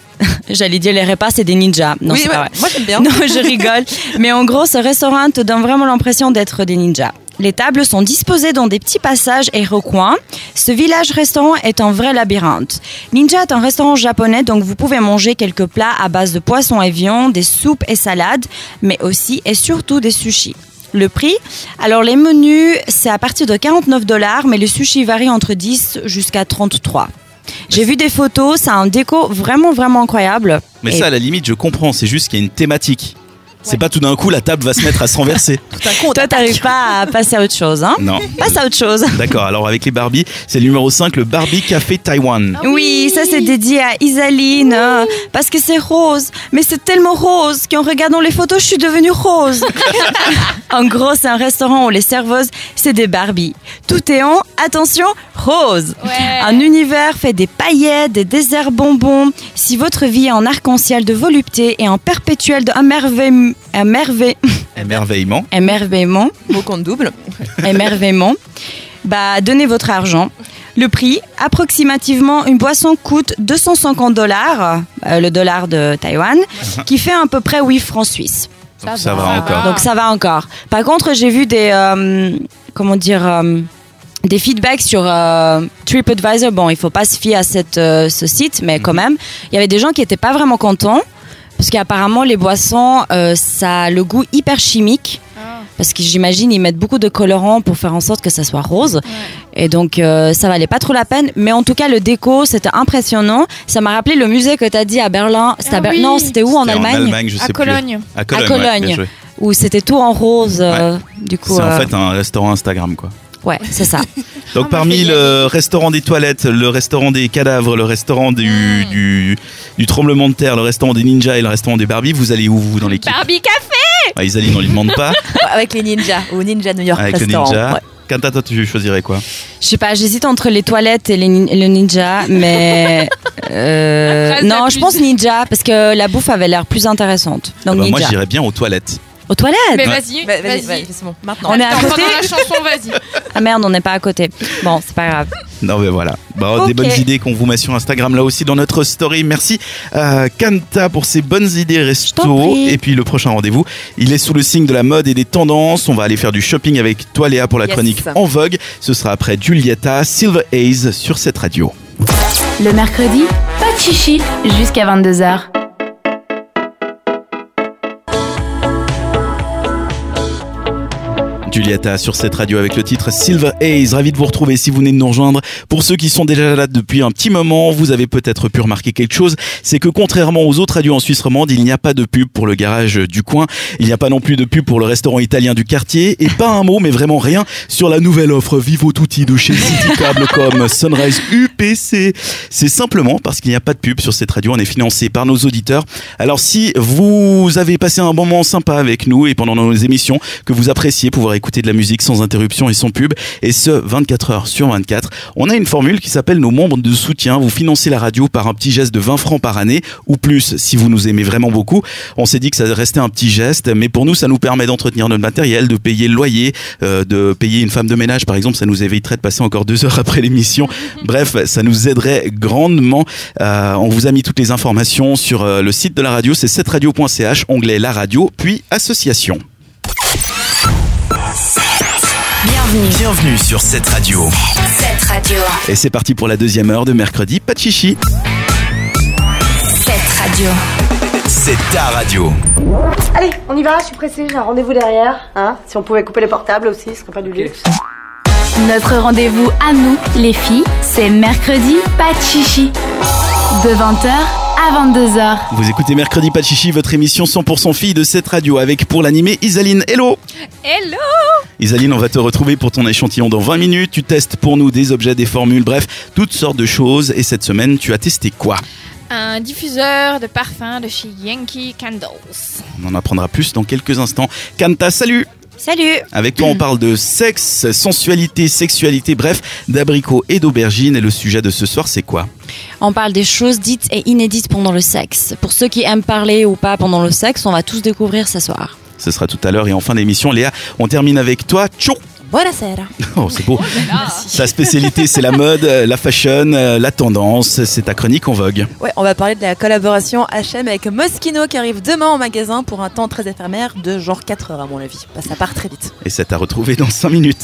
J'allais dire les repas c'est des ninjas. Non, oui, c'est ouais, pas vrai. Moi j'aime bien. Non, je rigole. Mais en gros, ce restaurant te donne vraiment l'impression d'être des ninjas. Les tables sont disposées dans des petits passages et recoins. Ce village-restaurant est un vrai labyrinthe. Ninja est un restaurant japonais, donc vous pouvez manger quelques plats à base de poissons et viande, des soupes et salades, mais aussi et surtout des sushis. Le prix ? Alors les menus, c'est à partir de quarante-neuf dollars, mais les sushis varient entre dix jusqu'à trente-trois. J'ai vu des photos, ça a un déco vraiment, vraiment incroyable. Mais et... ça, à la limite, je comprends, c'est juste qu'il y a une thématique. C'est ouais. pas tout d'un coup la table va se mettre à se renverser. Tout à coup, toi t'arrives pas à passer à autre chose, hein? Non. Passe à autre chose. D'accord, alors avec les Barbie, c'est le numéro cinq, le Barbie Café Taïwan. Oh oui, oui, ça c'est dédié à Isaline, oui. euh, parce que c'est rose. Mais c'est tellement rose qu'en regardant les photos, je suis devenue rose. En gros, c'est un restaurant où les serveuses, c'est des Barbie. Tout est en, attention, rose. Ouais. Un univers fait des paillettes, des déserts bonbons. Si votre vie est en arc-en-ciel de volupté et en perpétuel de merveilleux. Émerveille... Émerveillement. Émerveillement. Mot compte double. Émerveillement. Bah, donnez votre argent. Le prix, approximativement, une boisson coûte deux cent cinquante dollars, euh, le dollar de Taïwan, qui fait à peu près huit francs suisses. Ça, ça va, va encore. Donc ça va encore. Par contre, j'ai vu des, euh, comment dire, euh, des feedbacks sur euh, TripAdvisor. Bon, il faut pas se fier à cette, euh, ce site, mais mmh. quand même, il y avait des gens qui étaient pas vraiment contents parce qu'apparemment les boissons, euh, ça a le goût hyper chimique. Parce que j'imagine ils mettent beaucoup de colorants pour faire en sorte que ça soit rose. Ouais. Et donc euh, ça valait pas trop la peine. Mais en tout cas le déco c'était impressionnant. Ça m'a rappelé le musée que t'as dit à Berlin. C'était ah à Ber... oui. Non c'était où en c'était Allemagne, en Allemagne je sais à, Cologne. Plus. à Cologne. À Cologne. Ouais, où c'était tout en rose. Euh, ouais. Du coup. C'est euh... en fait un restaurant Instagram quoi. Ouais c'est ça. Donc ah, parmi le restaurant des toilettes, le restaurant des cadavres, le restaurant du, mmh. du, du tremblement de terre, le restaurant des ninjas et le restaurant des Barbie, vous allez où vous dans l'équipe? Barbie Café. Ah, Isaline, on lui demande pas. Avec les ninjas, ou Ninja New York. Avec restaurant. Les ninjas. Ouais. Quentin, toi, tu choisirais quoi? Je sais pas, j'hésite entre les toilettes et les nin- le ninja, mais. Euh, non, je pense ninja, parce que la bouffe avait l'air plus intéressante. Donc, ah bah, moi, j'irais bien aux toilettes. Aux toilettes? Mais vas-y, ouais. vas-y, vas-y. C'est bon. Maintenant, on est à côté. La chanson, vas-y. Ah merde, on n'est pas à côté. Bon, c'est pas grave. Non, mais voilà. Bon, okay. Des bonnes idées qu'on vous met sur Instagram, là aussi, dans notre story. Merci à Kanta pour ses bonnes idées resto. Et puis, le prochain rendez-vous, il est sous le signe de la mode et des tendances. On va aller faire du shopping avec toi, Léa, pour la yes. chronique En Vogue. Ce sera après Giulietta, Silver Haze sur cette radio. Le mercredi, pas de chichi jusqu'à vingt-deux heures. Giulietta sur cette radio avec le titre Silver Haze. Ravi de vous retrouver si vous venez de nous rejoindre. Pour ceux qui sont déjà là depuis un petit moment, vous avez peut-être pu remarquer quelque chose, c'est que contrairement aux autres radios en Suisse romande, il n'y a pas de pub pour le garage du coin, il n'y a pas non plus de pub pour le restaurant italien du quartier, et pas un mot, mais vraiment rien, sur la nouvelle offre Vivo Tutti de chez City Cable comme Sunrise U P C. C'est simplement parce qu'il n'y a pas de pub sur cette radio, on est financé par nos auditeurs. Alors si vous avez passé un bon moment sympa avec nous et pendant nos émissions, que vous appréciez pouvoir écouter de la musique sans interruption et sans pub, et ce vingt-quatre heures sur vingt-quatre, on a une formule qui s'appelle nos membres de soutien. Vous financez la radio par un petit geste de vingt francs par année ou plus si vous nous aimez vraiment beaucoup. On s'est dit que ça restait un petit geste, mais pour nous ça nous permet d'entretenir notre matériel, de payer le loyer, euh, de payer une femme de ménage par exemple. Ça nous éviterait de passer encore deux heures après l'émission. Bref, ça nous aiderait grandement. Euh, on vous a mis toutes les informations sur euh, le site de la radio, c'est cette radio point c h, onglet la radio puis association. Bienvenue. Bienvenue sur cette radio. Cette radio. Et c'est parti pour la deuxième heure de mercredi. Pas de chichi. Cette radio. C'est ta radio. Allez, on y va. Je suis pressée. J'ai un rendez-vous derrière. Hein, si on pouvait couper les portables aussi, ce serait pas du luxe. Notre rendez-vous à nous, les filles, c'est mercredi. Pas de chichi. De vingt heures. À vingt-deux heures. Vous écoutez Mercredi Pas de Chichi, votre émission cent pour cent filles de cette radio avec pour l'animer Isaline. Hello. Hello Isaline, on va te retrouver pour ton échantillon dans vingt minutes. Tu testes pour nous des objets, des formules, bref, toutes sortes de choses. Et cette semaine, tu as testé quoi? Un diffuseur de parfum de chez Yankee Candles. On en apprendra plus dans quelques instants. Kanta, salut. Salut. Avec toi, on parle de sexe, sensualité, sexualité, bref, d'abricots et d'aubergines. Et le sujet de ce soir, c'est quoi? On parle des choses dites et inédites pendant le sexe. Pour ceux qui aiment parler ou pas pendant le sexe, on va tous découvrir ce soir. Ce sera tout à l'heure et en fin d'émission, Léa, on termine avec toi. Ciao. Buonasera. Oh, c'est beau. Ta spécialité, c'est la mode, la fashion, la tendance. C'est ta chronique En Vogue. Ouais, on va parler de la collaboration H et M avec Moschino qui arrive demain en magasin pour un temps très éphémère de genre quatre heures à mon avis. Bah, ça part très vite. Et ça t'a retrouvé dans cinq minutes.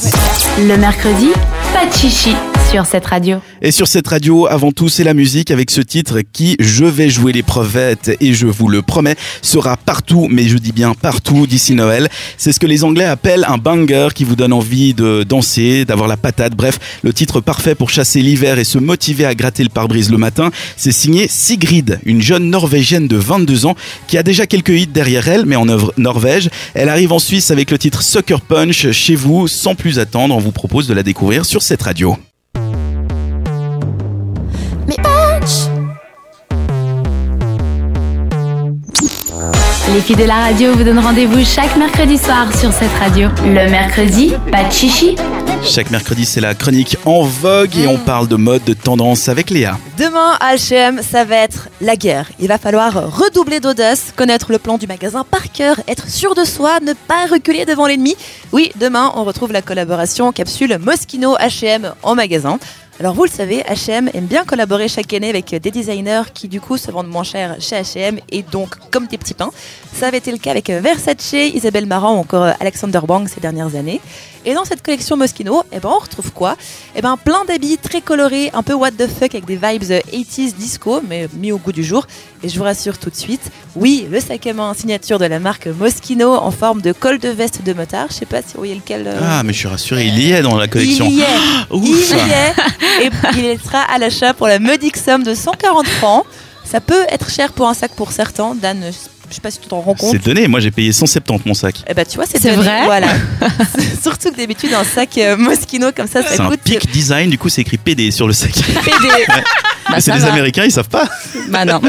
Le mercredi, pas de chichi sur cette radio. Et sur cette radio, avant tout, c'est la musique avec ce titre qui, je vais jouer les crevettes et je vous le promets, sera partout, mais je dis bien partout d'ici Noël. C'est ce que les Anglais appellent un banger qui vous donne envie de danser, d'avoir la patate. Bref, le titre parfait pour chasser l'hiver et se motiver à gratter le pare-brise le matin, c'est signé Sigrid, une jeune Norvégienne de vingt-deux ans qui a déjà quelques hits derrière elle, mais en Norvège. Elle arrive en Suisse avec le titre Sucker Punch. Chez vous, sans plus attendre, on vous propose de la découvrir sur cette radio. Les filles de la radio vous donnent rendez-vous chaque mercredi soir sur cette radio. Le mercredi, pas de chichi. Chaque mercredi, c'est la chronique En Vogue et on parle de mode, de tendance avec Léa. Demain, à H et M, ça va être la guerre. Il va falloir redoubler d'audace, connaître le plan du magasin par cœur, être sûr de soi, ne pas reculer devant l'ennemi. Oui, demain, on retrouve la collaboration capsule Moschino H et M en magasin. Alors vous le savez, H et M aime bien collaborer chaque année avec des designers qui du coup se vendent moins cher chez H et M et donc comme des petits pains. Ça avait été le cas avec Versace, Isabelle Marant ou encore Alexander Wang ces dernières années. Et dans cette collection Moschino, eh ben on retrouve quoi ? Eh ben plein d'habits très colorés, un peu what the fuck avec des vibes eighties disco mais mis au goût du jour. Et je vous rassure tout de suite, oui, le sac à main signature de la marque Moschino en forme de col de veste de motard. Je sais pas si vous voyez lequel. Euh... Ah mais je suis rassuré, il y est dans la collection. Il y est, oh, ouf. Il y est et il sera à l'achat pour la modique somme de cent quarante francs. Ça peut être cher pour un sac pour certains. Dan, je sais pas si tu t'en rends compte. C'est donné, moi j'ai payé cent soixante-dix mon sac. Eh bah, tu vois, c'est, c'est vrai. Voilà. Surtout que d'habitude un sac euh, Moschino comme ça, ça c'est coûte. C'est un pic design, du coup c'est écrit P D sur le sac. P D. Ouais. Bah, c'est des va. Américains, ils savent pas. Bah non.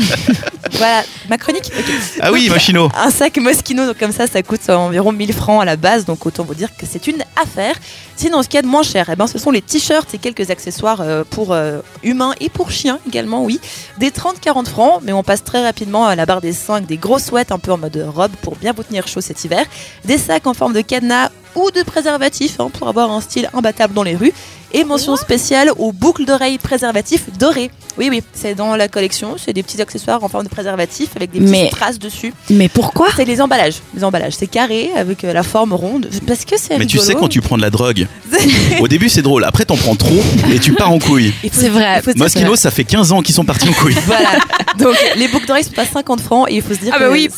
Voilà, ma chronique. Okay. Ah oui, Moschino. Un sac Moschino, donc comme ça, ça coûte environ mille francs à la base, donc autant vous dire que c'est une affaire. Sinon, ce qu'il y a de moins cher, eh ben, ce sont les t-shirts et quelques accessoires pour euh, humains et pour chiens également, oui. Des trente à quarante francs, mais on passe très rapidement à la barre des cinq, des gros sweats un peu en mode robe pour bien vous tenir chaud cet hiver. Des sacs en forme de cadenas ou de préservatifs hein, pour avoir un style imbattable dans les rues. Et mention spéciale aux boucles d'oreilles préservatifs dorés. Oui, oui, c'est dans la collection. C'est des petits accessoires en forme de préservatif avec des petites mais, traces dessus. Mais pourquoi ? C'est les emballages. Les emballages, c'est carré avec la forme ronde. Parce que c'est. Mais rigolo. Tu sais quand tu prends de la drogue. Au début, c'est drôle. Après, t'en prends trop et tu pars en couille. C'est vrai. Moschino, ça fait quinze ans qu'ils sont partis en couille. Voilà. Donc les boucles d'oreilles sont à cinquante francs et il faut se dire. Ah que bah oui.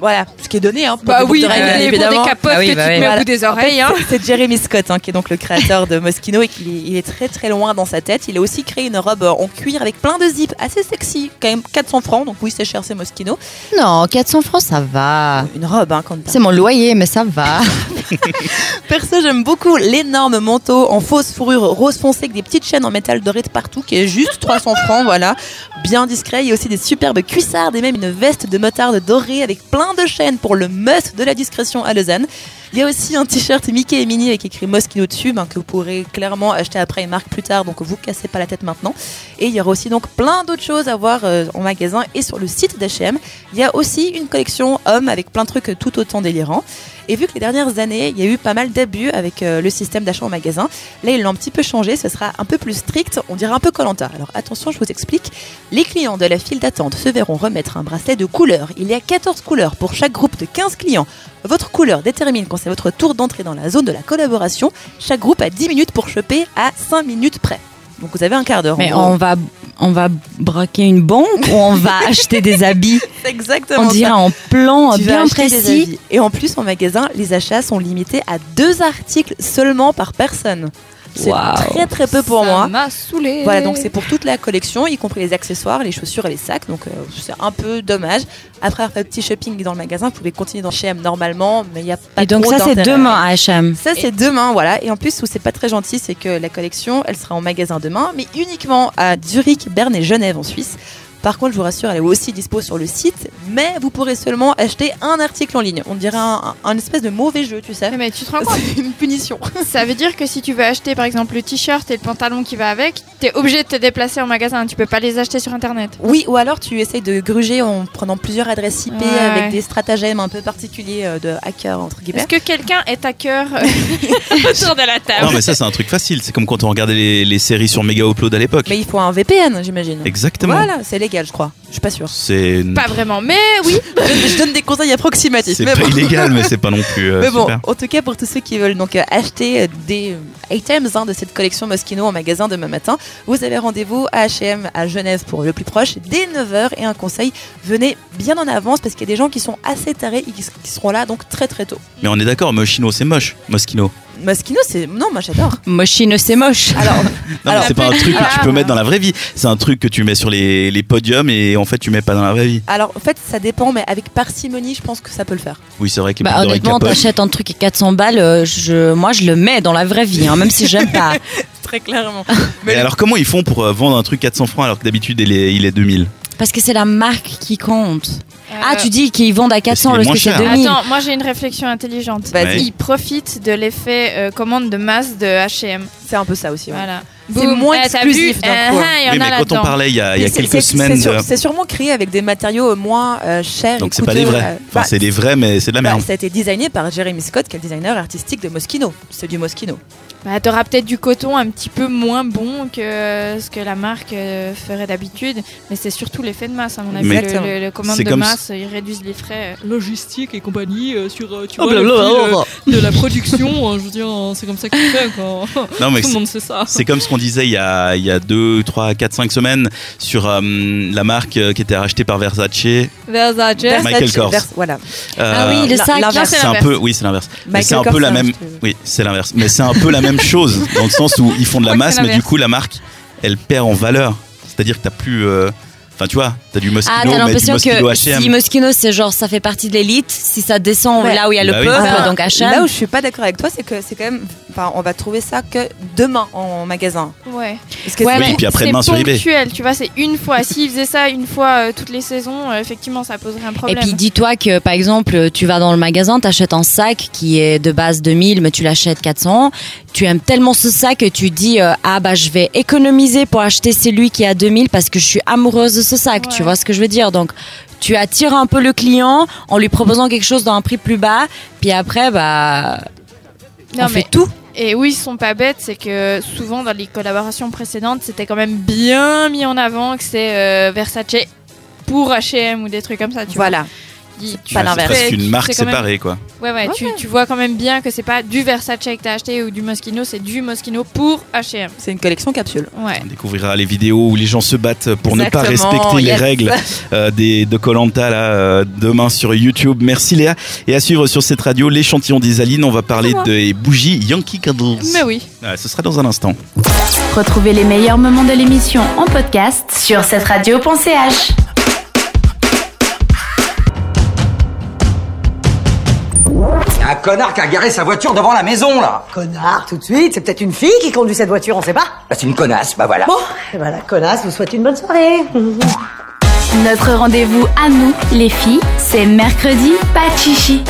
Voilà, ce qui est donné hein, pour bah oui, euh, évidemment. Pour des capotes ah oui, bah que tu te mets voilà. au bout des oreilles hein. c'est, c'est Jeremy Scott hein, qui est donc le créateur de Moschino et qui il est très très loin dans sa tête. Il a aussi créé une robe en cuir avec plein de zips assez sexy, quand même quatre cents francs. Donc oui, c'est cher, c'est Moschino. Non, quatre cents francs ça va. Une robe hein, quand t'as... C'est mon loyer mais ça va. Perso, j'aime beaucoup l'énorme manteau en fausse fourrure rose foncé avec des petites chaînes en métal doré de partout qui est juste trois cents francs, voilà, bien discret. Il y a aussi des superbes cuissardes et même une veste de motarde dorée avec plein de chaînes pour le must de la discrétion à Lausanne. Il y a aussi un t-shirt Mickey et Minnie avec écrit Moschino dessus ben, que vous pourrez clairement acheter après une marque plus tard, donc vous cassez pas la tête maintenant. Et il y aura aussi donc plein d'autres choses à voir euh, en magasin et sur le site d'H et M. Il y a aussi une collection hommes avec plein de trucs tout autant délirants. Et vu que les dernières années, il y a eu pas mal d'abus avec euh, le système d'achat en magasin, là, ils l'ont un petit peu changé, ce sera un peu plus strict, on dirait un peu Koh-Lanta. Alors attention, je vous explique. Les clients de la file d'attente se verront remettre un bracelet de couleurs. Il y a quatorze couleurs pour chaque groupe de quinze clients. Votre couleur détermine quand c'est votre tour d'entrée dans la zone de la collaboration. Chaque groupe a dix minutes pour choper à cinq minutes près. Donc vous avez un quart d'heure. Mais on va, on va braquer une banque ou on va acheter des habits. C'est exactement. On dirait en plan tu bien précis. Et en plus, en magasin, les achats sont limités à deux articles seulement par personne. C'est wow. très très peu pour ça moi. Ça m'a saoulée. Voilà, donc c'est pour toute la collection, y compris les accessoires, les chaussures et les sacs. Donc euh, c'est un peu dommage. Après avoir fait un petit shopping dans le magasin, vous pouvez continuer dans H et M normalement, mais il n'y a pas de. Et donc ça d'intérêt. C'est demain à H et M. Ça c'est et... demain, voilà. Et en plus, où c'est pas très gentil, c'est que la collection, elle sera en magasin demain, mais uniquement à Zurich, Berne et Genève en Suisse. Par contre, je vous rassure, elle est aussi dispo sur le site, mais vous pourrez seulement acheter un article en ligne. On dirait un, un, un espèce de mauvais jeu, tu sais. Mais tu te rends compte ? C'est une punition. Ça veut dire que si tu veux acheter, par exemple, le t-shirt et le pantalon qui va avec, t'es obligé de te déplacer en magasin. Tu peux pas les acheter sur Internet. Oui, ou alors tu essayes de gruger en prenant plusieurs adresses I P ouais. avec des stratagèmes un peu particuliers de hacker, entre guillemets. Est-ce que quelqu'un est hacker autour de la table ? Non, mais ça, c'est un truc facile. C'est comme quand on regardait les, les séries sur Mega Upload à l'époque. Mais il faut un V P N, j'imagine. Exactement. Voilà, c'est légal. Je crois, je suis pas sûre. C'est pas vraiment, mais oui. je, je donne des conseils approximatifs. C'est mais pas bon. Illégal, mais c'est pas non plus. Euh, mais bon, super. En tout cas pour tous ceux qui veulent donc euh, acheter des items hein, de cette collection Moschino en magasin demain matin, vous avez rendez-vous à H et M à Genève pour le plus proche dès neuf heures. Et un conseil, venez bien en avance parce qu'il y a des gens qui sont assez tarés et qui, qui seront là donc très très tôt. Mais on est d'accord, Moschino c'est moche, Moschino. Moschino, c'est. Non, moi j'adore. Moschino, c'est moche. Alors, non, alors... c'est pas un truc que tu peux mettre dans la vraie vie. C'est un truc que tu mets sur les, les podiums et en fait tu mets pas dans la vraie vie. Alors en fait, ça dépend, mais avec parcimonie, je pense que ça peut le faire. Oui, c'est vrai que. Bah, honnêtement, t'achètes un truc à quatre cents balles, je... moi je le mets dans la vraie vie, hein, même si j'aime pas. Très clairement. Mais et le... alors, comment ils font pour vendre un truc quatre cents francs alors que d'habitude il est, il est deux mille ? Parce que c'est la marque qui compte. Euh... Ah, tu dis qu'ils vendent à quatre cents parce que c'est deux mille. Attends, moi j'ai une réflexion intelligente. Vas-y. Ils profitent de l'effet euh, commande de masse de H et M. C'est un peu ça aussi. Ouais. Voilà. C'est Boum, moins exclusif d'un euh, coup. Oui, mais quand là-dedans. On parlait il y a, il y a quelques c'est, semaines... C'est, sûr, de... c'est sûrement créé avec des matériaux moins euh, chers. Donc et c'est coûteux, pas des vrais. Euh, enfin, bah, c'est des vrais, mais c'est de la merde. Bah, ça a été designé par Jeremy Scott, qui est le designer artistique de Moschino. C'est du Moschino. bah, tu auras peut-être du coton un petit peu moins bon que ce que la marque ferait d'habitude, mais c'est surtout l'effet de masse, à mon avis. Le, le, le commande de masse, si... ils réduisent les frais logistiques et compagnie euh, sur euh, tu oh vois, blablabla. Le fil de la production. Hein, je veux dire, c'est comme ça qu'ils font quand non, mais tout le monde sait ça. C'est comme ce qu'on disait il y a il y a deux, trois, quatre, cinq semaines sur euh, la marque euh, qui était rachetée par Versace. Versace. Michael Kors. Vers, voilà. Euh, ah oui, le sac. Non, c'est, c'est un peu, oui, c'est l'inverse. Michael mais c'est un Kors, peu la même. Oui, c'est l'inverse. Mais c'est un peu la même chose dans le sens où ils font de la masse, mais du coup la marque, elle perd en valeur. C'est-à-dire que t'as plus. Euh, Enfin, tu vois, t'as du Moschino, ah, t'as mais du Moschino que H et M. Si Moschino, c'est genre, ça fait partie de l'élite. Si ça descend ouais. là où il y a le bah peu, oui. ah, donc H et M. Là où je suis pas d'accord avec toi, c'est que c'est quand même... Enfin, on va trouver ça que demain en magasin. Ouais. Parce que ouais, c'est... Oui, puis après-demain sur eBay. C'est ponctuel, tu vois, c'est une fois. S'ils faisaient ça une fois euh, toutes les saisons, euh, effectivement, ça poserait un problème. Et puis, dis-toi que, par exemple, tu vas dans le magasin, t'achètes un sac qui est de base deux mille, mais tu l'achètes quatre cents. Tu aimes tellement ce sac que tu dis, euh, ah bah, je vais économiser pour acheter celui qui est à deux mille parce que je suis amoureuse de ce sac, ouais. Tu vois ce que je veux dire, donc tu attires un peu le client en lui proposant quelque chose dans un prix plus bas, puis après bah non, on fait tout. Et oui, ils sont pas bêtes, c'est que souvent dans les collaborations précédentes c'était quand même bien mis en avant que c'est euh, Versace pour H et M ou des trucs comme ça, tu voilà vois. Il, tu, pas l'inverse. C'est presque une marque séparée même... quoi. Ouais ouais, ouais. Tu, tu vois quand même bien que c'est pas du Versace que t'as acheté ou du Moschino, c'est du Moschino pour H et M. C'est une collection capsule. Ouais. On découvrira les vidéos où les gens se battent pour exactement, ne pas respecter yes. les règles euh, des, de Koh-Lanta là euh, demain sur YouTube. Merci Léa. Et à suivre sur cette radio, l'échantillon des Alines. On va parler des bougies Yankee Candles. Mais oui. Ouais, ce sera dans un instant. Retrouvez les meilleurs moments de l'émission en podcast sur cette radio point c h. Un connard qui a garé sa voiture devant la maison, là. Connard, tout de suite. C'est peut-être une fille qui conduit cette voiture, on sait pas. Bah, c'est une connasse, bah voilà. Bon, et bah la connasse vous souhaite une bonne soirée. Notre rendez-vous à nous, les filles, c'est mercredi, pas de chichi.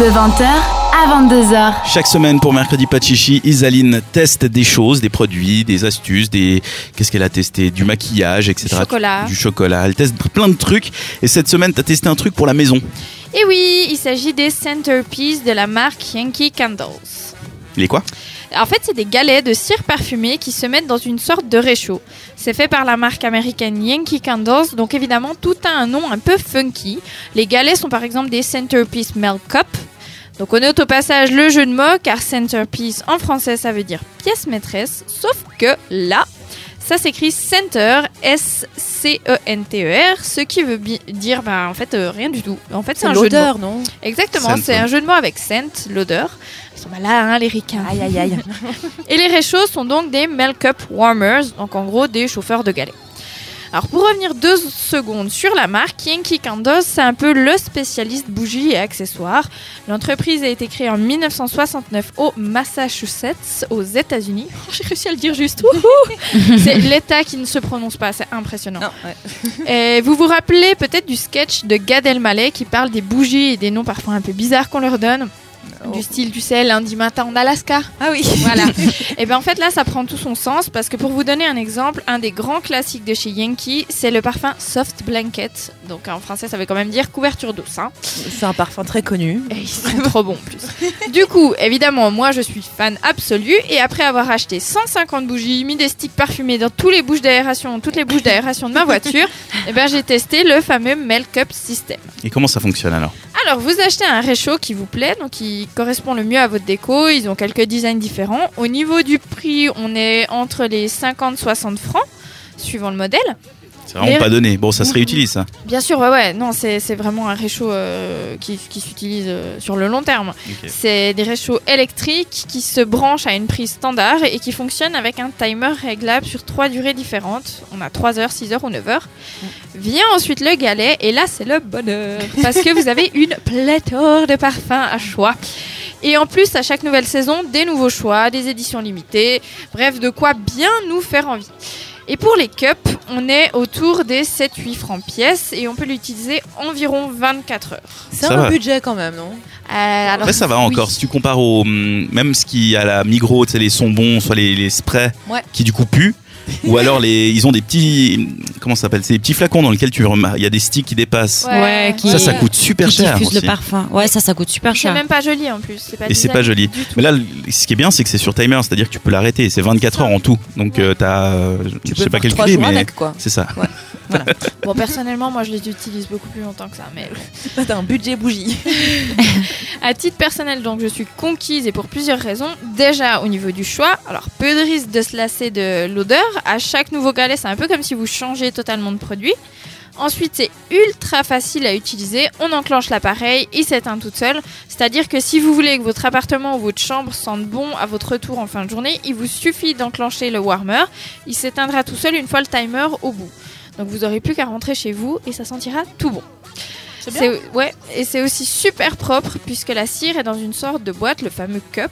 De vingt heures à vingt-deux heures. Chaque semaine pour Mercredi Pas de Chichi, Isaline teste des choses, des produits, des astuces, des... Qu'est-ce qu'elle a testé ? Du maquillage, et cetera. Du chocolat. Du chocolat. Elle teste plein de trucs. Et cette semaine, tu as testé un truc pour la maison. Et oui, il s'agit des centerpieces de la marque Yankee Candles. Les quoi ? En fait, c'est des galets de cire parfumée qui se mettent dans une sorte de réchaud. C'est fait par la marque américaine Yankee Candles, donc évidemment, tout a un nom un peu funky. Les galets sont par exemple des centerpiece melt cup. Donc on note au passage le jeu de mots, car centerpiece en français ça veut dire pièce maîtresse, sauf que là, ça s'écrit center, S C E N T E R, ce qui veut bi- dire ben, en fait euh, rien du tout. En fait c'est, c'est un jeu de mots. L'odeur, non ? Exactement, Saint, c'est ouais. un jeu de mots avec scent, l'odeur. Ils sont malins hein, les ricains. Aïe aïe aïe. Et les réchauds sont donc des melt cup warmers, donc en gros des chauffeurs de galets. Alors pour revenir deux secondes sur la marque, Yankee Candles, c'est un peu le spécialiste bougies et accessoires. L'entreprise a été créée en dix-neuf cent soixante-neuf au Massachusetts, aux États-Unis. Oh, j'ai réussi à le dire juste. C'est l'État qui ne se prononce pas, c'est impressionnant. Non, ouais. Et vous vous rappelez peut-être du sketch de Gad Elmaleh qui parle des bougies et des noms parfois un peu bizarres qu'on leur donne. Du style, tu sais, lundi matin en Alaska. Ah oui. Voilà. Et bien en fait là, ça prend tout son sens parce que pour vous donner un exemple, un des grands classiques de chez Yankee, c'est le parfum Soft Blanket. Donc en français, ça veut quand même dire couverture douce. Hein. C'est un parfum très connu. Et ils sont trop bons en plus. Du coup, évidemment, moi je suis fan absolue et après avoir acheté cent cinquante bougies, mis des sticks parfumés dans toutes les bouches d'aération, toutes les bouches d'aération de ma voiture, et ben j'ai testé le fameux Melt Cup System. Et comment ça fonctionne alors ? Alors vous achetez un réchaud qui vous plaît, donc qui correspond le mieux à votre déco. Ils ont quelques designs différents. Au niveau du prix, on est entre les cinquante et soixante francs, suivant le modèle. C'est vraiment les... pas donné. Bon, ça se réutilise, ça. Bien sûr, ouais, ouais. Non, c'est, c'est vraiment un réchaud euh, qui, qui s'utilise euh, sur le long terme. Okay. C'est des réchauds électriques qui se branchent à une prise standard et qui fonctionnent avec un timer réglable sur trois durées différentes. On a trois heures, six heures ou neuf heures. Mmh. Vient ensuite le galet et là, c'est le bonheur parce que vous avez une pléthore de parfums à choix. Et en plus, à chaque nouvelle saison, des nouveaux choix, des éditions limitées. Bref, de quoi bien nous faire envie. Et pour les cups, on est autour des sept à huit francs pièce et on peut l'utiliser environ vingt-quatre heures. C'est ça un va. Budget quand même, non ? euh, alors, en fait, ça va oui. encore. Si tu compares au, même ce qu'il y a à la Migros, tu sais, les sambons, soit les, les sprays ouais. qui du coup puent, ou alors les, ils ont des petits, comment ça s'appelle, c'est des petits flacons dans lesquels tu remarques, il y a des sticks qui dépassent. Ouais, qui, ça, ça coûte super qui cher. Diffuse aussi. Le parfum. Ouais, ça, ça coûte super cher. C'est même pas joli en plus. C'est pas et c'est pas joli. Mais là, ce qui est bien, c'est que c'est sur timer, c'est-à-dire que tu peux l'arrêter. C'est vingt-quatre heures en tout, donc euh, t'as, euh, tu je sais pas calculer, mais avec, quoi. C'est ça. Ouais. Voilà. Bon, personnellement, moi, je les utilise beaucoup plus longtemps que ça, mais ça, t'as un budget bougie. À titre personnel, donc, je suis conquise et pour plusieurs raisons. Déjà, au niveau du choix, alors peu de risque de se lasser de l'odeur. À chaque nouveau galet, c'est un peu comme si vous changez totalement de produit. Ensuite, c'est ultra facile à utiliser. On enclenche l'appareil, il s'éteint toute seule. C'est-à-dire que si vous voulez que votre appartement ou votre chambre sente bon à votre retour en fin de journée, il vous suffit d'enclencher le warmer. Il s'éteindra tout seul une fois le timer au bout. Donc vous n'aurez plus qu'à rentrer chez vous et ça sentira tout bon. C'est bien. C'est, ouais, et c'est aussi super propre puisque la cire est dans une sorte de boîte, le fameux cup.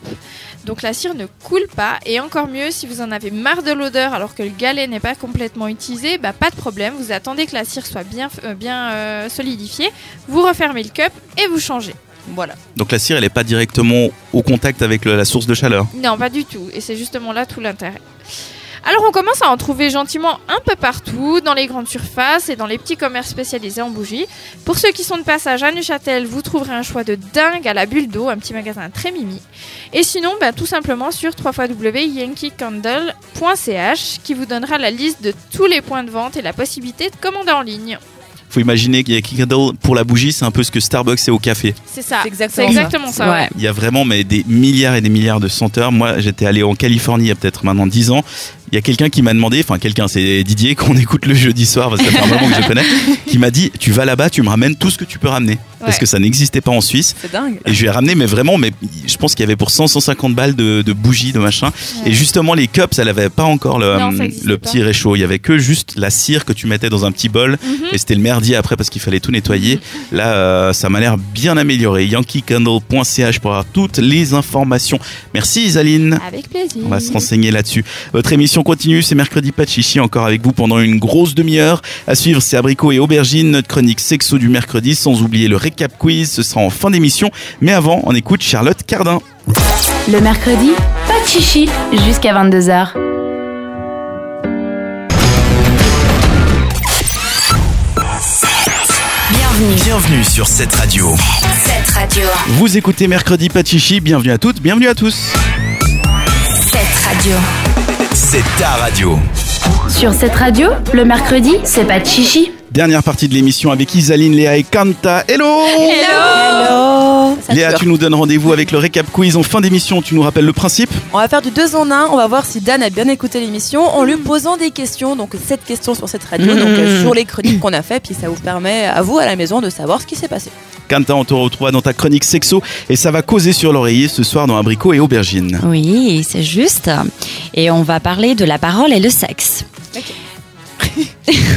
Donc la cire ne coule pas et encore mieux si vous en avez marre de l'odeur alors que le galet n'est pas complètement utilisé, bah pas de problème, vous attendez que la cire soit bien, euh, bien euh, solidifiée, vous refermez le cup et vous changez. Voilà. Donc la cire elle n'est pas directement au contact avec le, la source de chaleur. Non, pas du tout et c'est justement là tout l'intérêt. Alors on commence à en trouver gentiment un peu partout, dans les grandes surfaces et dans les petits commerces spécialisés en bougies. Pour ceux qui sont de passage à Neuchâtel, vous trouverez un choix de dingue à la Bulle d'eau, un petit magasin très mimi. Et sinon, bah, tout simplement sur double vé double vé double vé point yankee candle point c h qui vous donnera la liste de tous les points de vente et la possibilité de commander en ligne. Faut imaginer qu'il y a Yankee Candle pour la bougie, c'est un peu ce que Starbucks c'est au café. C'est ça, c'est exactement, c'est exactement ça. ça ouais. Il y a vraiment mais, des milliards et des milliards de senteurs. Moi, j'étais allé en Californie il y a peut-être maintenant dix ans. Il y a quelqu'un qui m'a demandé, enfin quelqu'un, c'est Didier qu'on écoute le jeudi soir, parce que c'est un moment que je connais, qui m'a dit, tu vas là-bas, tu me ramènes tout ce que tu peux ramener. Ouais. Parce que ça n'existait pas en Suisse. C'est dingue. Et je lui ai ramené, mais vraiment, mais je pense qu'il y avait pour cent, cent cinquante balles de, de bougies, de machin. Ouais. Et justement, les cups, elle n'avait pas encore le, non, le petit pas. réchaud. Il n'y avait que juste la cire que tu mettais dans un petit bol. Mm-hmm. Et c'était le merdier après parce qu'il fallait tout nettoyer. Mm-hmm. Là, euh, ça m'a l'air bien amélioré. yankee candle point c h pour avoir toutes les informations. Merci Isaline. Avec plaisir. On va se renseigner là-dessus. Votre émission continue, c'est mercredi pas de chichi, encore avec vous pendant une grosse demi-heure. À suivre, c'est abricots et aubergines, notre chronique sexo du mercredi, sans oublier le récap quiz, ce sera en fin d'émission. Mais avant, on écoute Charlotte Cardin. Le mercredi, pas de chichi, jusqu'à vingt-deux heures. Bienvenue. Bienvenue sur cette radio. Cette radio. Vous écoutez mercredi pas de chichi, bienvenue à toutes, bienvenue à tous. Cette radio. C'est ta radio. Sur cette radio, le mercredi, c'est pas de chichi. Dernière partie de l'émission avec Isaline, Léa et Kanta. Hello. Hello, Hello. Léa, tu nous donnes rendez-vous avec le récap quiz en fin d'émission. Tu nous rappelles le principe ? On va faire du deux en un. On va voir si Dan a bien écouté l'émission en lui posant des questions. Donc sept questions sur cette radio, mmh. donc sur les chroniques qu'on a fait. Puis ça vous permet à vous à la maison de savoir ce qui s'est passé. Kanta, on te retrouvera dans ta chronique sexo et ça va causer sur l'oreiller ce soir dans Abricot et Aubergine. Oui, c'est juste. Et on va parler de la parole et le sexe. Ok.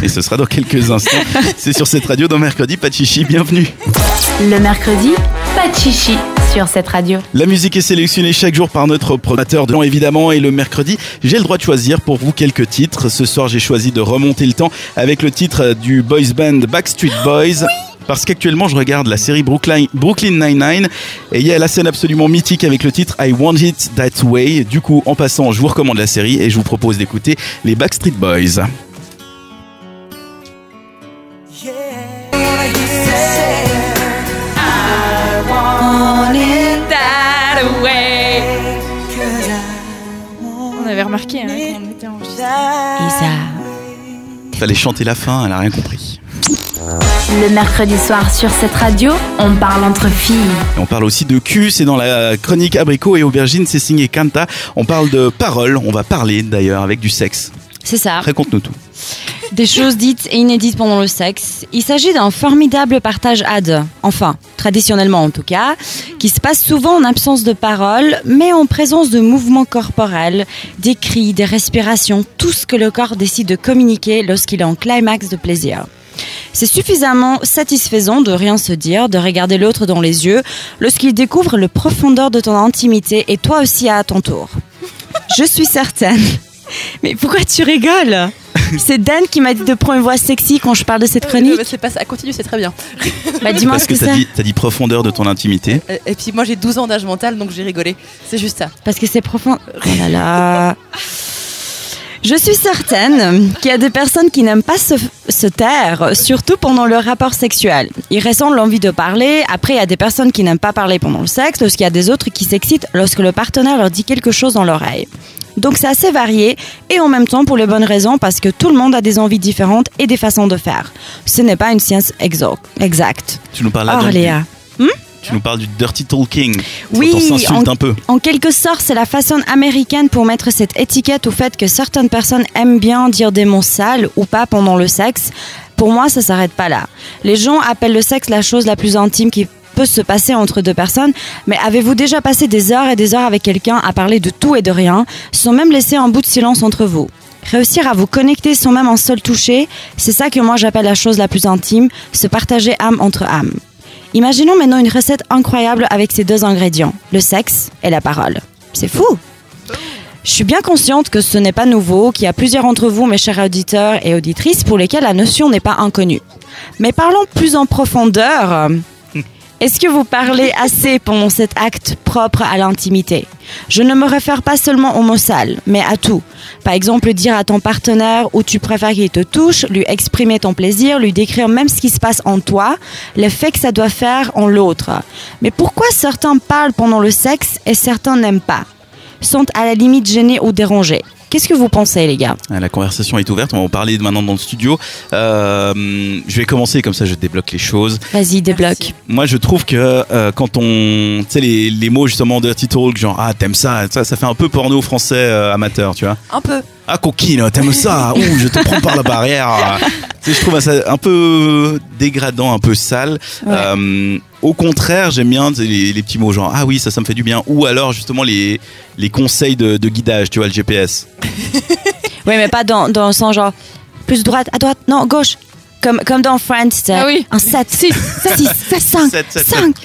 Et ce sera dans quelques instants. C'est sur cette radio dans Mercredi pas de chichi, bienvenue. Le mercredi, pas de chichi sur cette radio. La musique est sélectionnée chaque jour par notre programmateur de l'an évidemment et le mercredi, j'ai le droit de choisir pour vous quelques titres. Ce soir, j'ai choisi de remonter le temps avec le titre du boys band Backstreet Boys. Oui. Parce qu'actuellement, je regarde la série Brooklyn, Brooklyn Nine-Nine et il y a la scène absolument mythique avec le titre I Want It That Way. Du coup, en passant, je vous recommande la série et je vous propose d'écouter les Backstreet Boys. Remarqué hein, quand on était enregistré. Isa. Fallait chanter la fin, elle a rien compris. Le mercredi soir sur cette radio, on parle entre filles. Et on parle aussi de cul, c'est dans la chronique Abricot et Aubergine, c'est signé Kanta. On parle de paroles, on va parler d'ailleurs avec du sexe. C'est ça. Raconte-nous tout. Des choses dites et inédites pendant le sexe. Il s'agit d'un formidable partage à deux, enfin, traditionnellement en tout cas, qui se passe souvent en absence de parole, mais en présence de mouvements corporels, des cris, des respirations, tout ce que le corps décide de communiquer lorsqu'il est en climax de plaisir. C'est suffisamment satisfaisant de rien se dire, de regarder l'autre dans les yeux, lorsqu'il découvre le profondeur de ton intimité et toi aussi à ton tour. Je suis certaine... Mais pourquoi tu rigoles ? C'est Dan qui m'a dit de prendre une voix sexy quand je parle de cette chronique. C'est pas ça, continue, c'est très bien. Bah, dis-moi parce ce que, que t'as, c'est. Dit, t'as dit profondeur de ton intimité. Et puis moi j'ai douze ans d'âge mental donc j'ai rigolé. C'est juste ça. Parce que c'est profond. Oh là là. Je suis certaine qu'il y a des personnes qui n'aiment pas se, se taire, surtout pendant leur rapport sexuel. Ils ressentent l'envie de parler. Après, il y a des personnes qui n'aiment pas parler pendant le sexe, parce qu'il y a des autres qui s'excitent lorsque le partenaire leur dit quelque chose dans l'oreille. Donc c'est assez varié et en même temps pour les bonnes raisons parce que tout le monde a des envies différentes et des façons de faire. Ce n'est pas une science exo- exacte. Tu nous parles là donc Léa. Du... Hmm tu nous parles du dirty talking. Oui, on s'insulte en, un peu. En quelque sorte, c'est la façon américaine pour mettre cette étiquette au fait que certaines personnes aiment bien dire des mots sales ou pas pendant le sexe. Pour moi, ça s'arrête pas là. Les gens appellent le sexe la chose la plus intime qui peut se passer entre deux personnes, mais avez-vous déjà passé des heures et des heures avec quelqu'un à parler de tout et de rien, sans même laisser un bout de silence entre vous? Réussir à vous connecter sans même un seul toucher, c'est ça que moi j'appelle la chose la plus intime, se partager âme entre âme. Imaginons maintenant une recette incroyable avec ces deux ingrédients, le sexe et la parole. C'est fou! Je suis bien consciente que ce n'est pas nouveau, qu'il y a plusieurs d'entre vous, mes chers auditeurs et auditrices, pour lesquels la notion n'est pas inconnue. Mais parlons plus en profondeur. Est-ce que vous parlez assez pendant cet acte propre à l'intimité? Je ne me réfère pas seulement aux mots sales, mais à tout. Par exemple, dire à ton partenaire où tu préfères qu'il te touche, lui exprimer ton plaisir, lui décrire même ce qui se passe en toi, l'effet que ça doit faire en l'autre. Mais pourquoi certains parlent pendant le sexe et certains n'aiment pas? Sont à la limite gênés ou dérangés? Qu'est-ce que vous pensez, les gars? La conversation est ouverte, on va en parler maintenant dans le studio. Euh, je vais commencer, comme ça je débloque les choses. Vas-y, débloque. Merci. Moi, je trouve que euh, quand on... Tu sais, les, les mots justement dirty talk, genre « Ah, t'aimes ça, ça ?» Ça fait un peu porno français euh, amateur, tu vois. Un peu. « Ah, coquine, t'aimes ça ?»« Ouh, je te prends par la barrière. » Tu sais, je trouve ça un peu dégradant, un peu sale. Ouais. Euh, au contraire, j'aime bien les, les petits mots genre « Ah oui, ça, ça me fait du bien. » Ou alors, justement, les, les conseils de, de guidage, tu vois, le G P S. Oui, mais pas dans, dans le sens genre plus droite, à droite, non, gauche. Comme, comme dans Friends, ah oui. Un sept, six, cinq, cinq.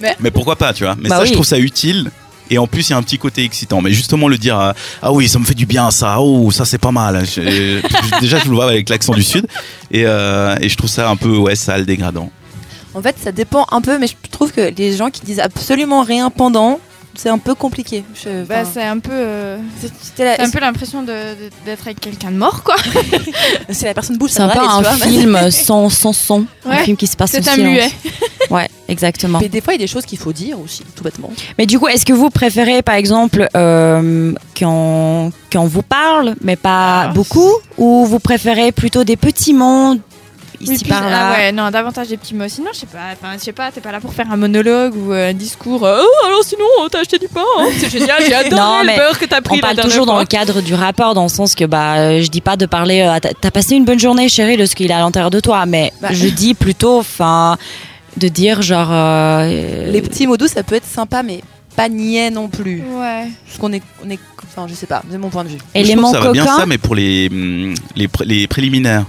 Mais... mais pourquoi pas, tu vois. Mais bah ça, oui. Je trouve ça utile. Et en plus, il y a un petit côté excitant. Mais justement, le dire, euh, ah oui, ça me fait du bien, ça, oh, ça, c'est pas mal. Je, je, déjà, je le vois avec l'accent du Sud. Et, euh, et je trouve ça un peu, ouais, sale, dégradant. En fait, ça dépend un peu, mais je trouve que les gens qui disent absolument rien pendant, c'est un peu compliqué. Je, bah, c'est un peu, euh, c'est, la, c'est un peu l'impression de, de, d'être avec quelqu'un de mort, quoi. C'est la personne bouge. C'est un peu un film sans, sans son, ouais. Un film qui se passe en silence. C'est un muet. Ouais, exactement. Mais des fois, il y a des choses qu'il faut dire aussi, tout bêtement. Mais du coup, est-ce que vous préférez, par exemple, euh, qu'on, qu'on vous parle, mais pas ah. beaucoup, ou vous préférez plutôt des petits mots? Ici puis, par là. Ah ouais, non, davantage des petits mots. Sinon, je sais pas, je sais pas, t'es pas là pour faire un monologue ou un discours. Euh, oh, alors sinon, t'as acheté du pain, hein, c'est génial, j'ai adoré non, le beurre que t'as pris. On parle toujours fois. Dans le cadre du rapport, dans le sens que bah, je dis pas de parler, euh, t'as, t'as passé une bonne journée, chérie, de ce qu'il a à l'intérieur de toi, mais bah. Je dis plutôt, enfin, de dire genre. Euh, Les petits mots doux, ça peut être sympa, mais. Pas niais non plus. Ouais. Parce qu'on est, on est, enfin, je sais pas, c'est mon point de vue. Élément coquin. Ça va bien ça, mais pour les les, pré- les préliminaires.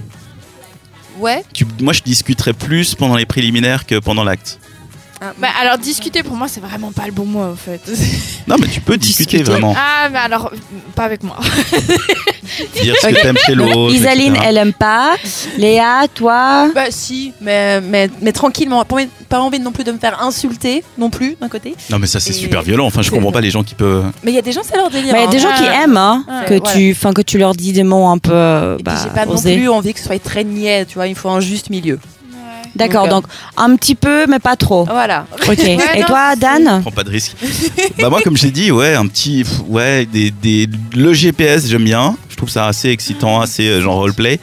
Ouais. Tu, moi, je discuterais plus pendant les préliminaires que pendant l'acte. Ah, bah, alors, discuter, pour moi, c'est vraiment pas le bon mot, en fait. Non, mais tu peux discuter, discuter. Vraiment. Ah, mais alors, pas avec moi. Dire ce okay. que t'aimes chez l'autre. Isaline, et cetera. Elle aime pas. Léa, toi? Bah, si, mais, mais, mais tranquillement. Pas, pas envie non plus de me faire insulter, non plus, d'un côté. Non, mais ça, c'est et... super violent. Enfin, je c'est... comprends pas les gens qui peuvent. Mais il y a des gens, ça leur délire. Mais il y a des hein. gens qui aiment, hein, ouais. que, ouais. Tu, fin, que tu leur dis des mots un peu. Bah, et puis, j'ai pas osé. Non plus envie que ce soit très niais, tu vois, il faut un juste milieu. D'accord, donc, donc un petit peu, mais pas trop. Voilà. Ok. Ouais, et non, toi, Dan? Je prends pas de risque. Bah moi, comme je l'ai dit, ouais, un petit, ouais, des, des, le G P S, j'aime bien. Je trouve ça assez excitant, assez euh, genre roleplay.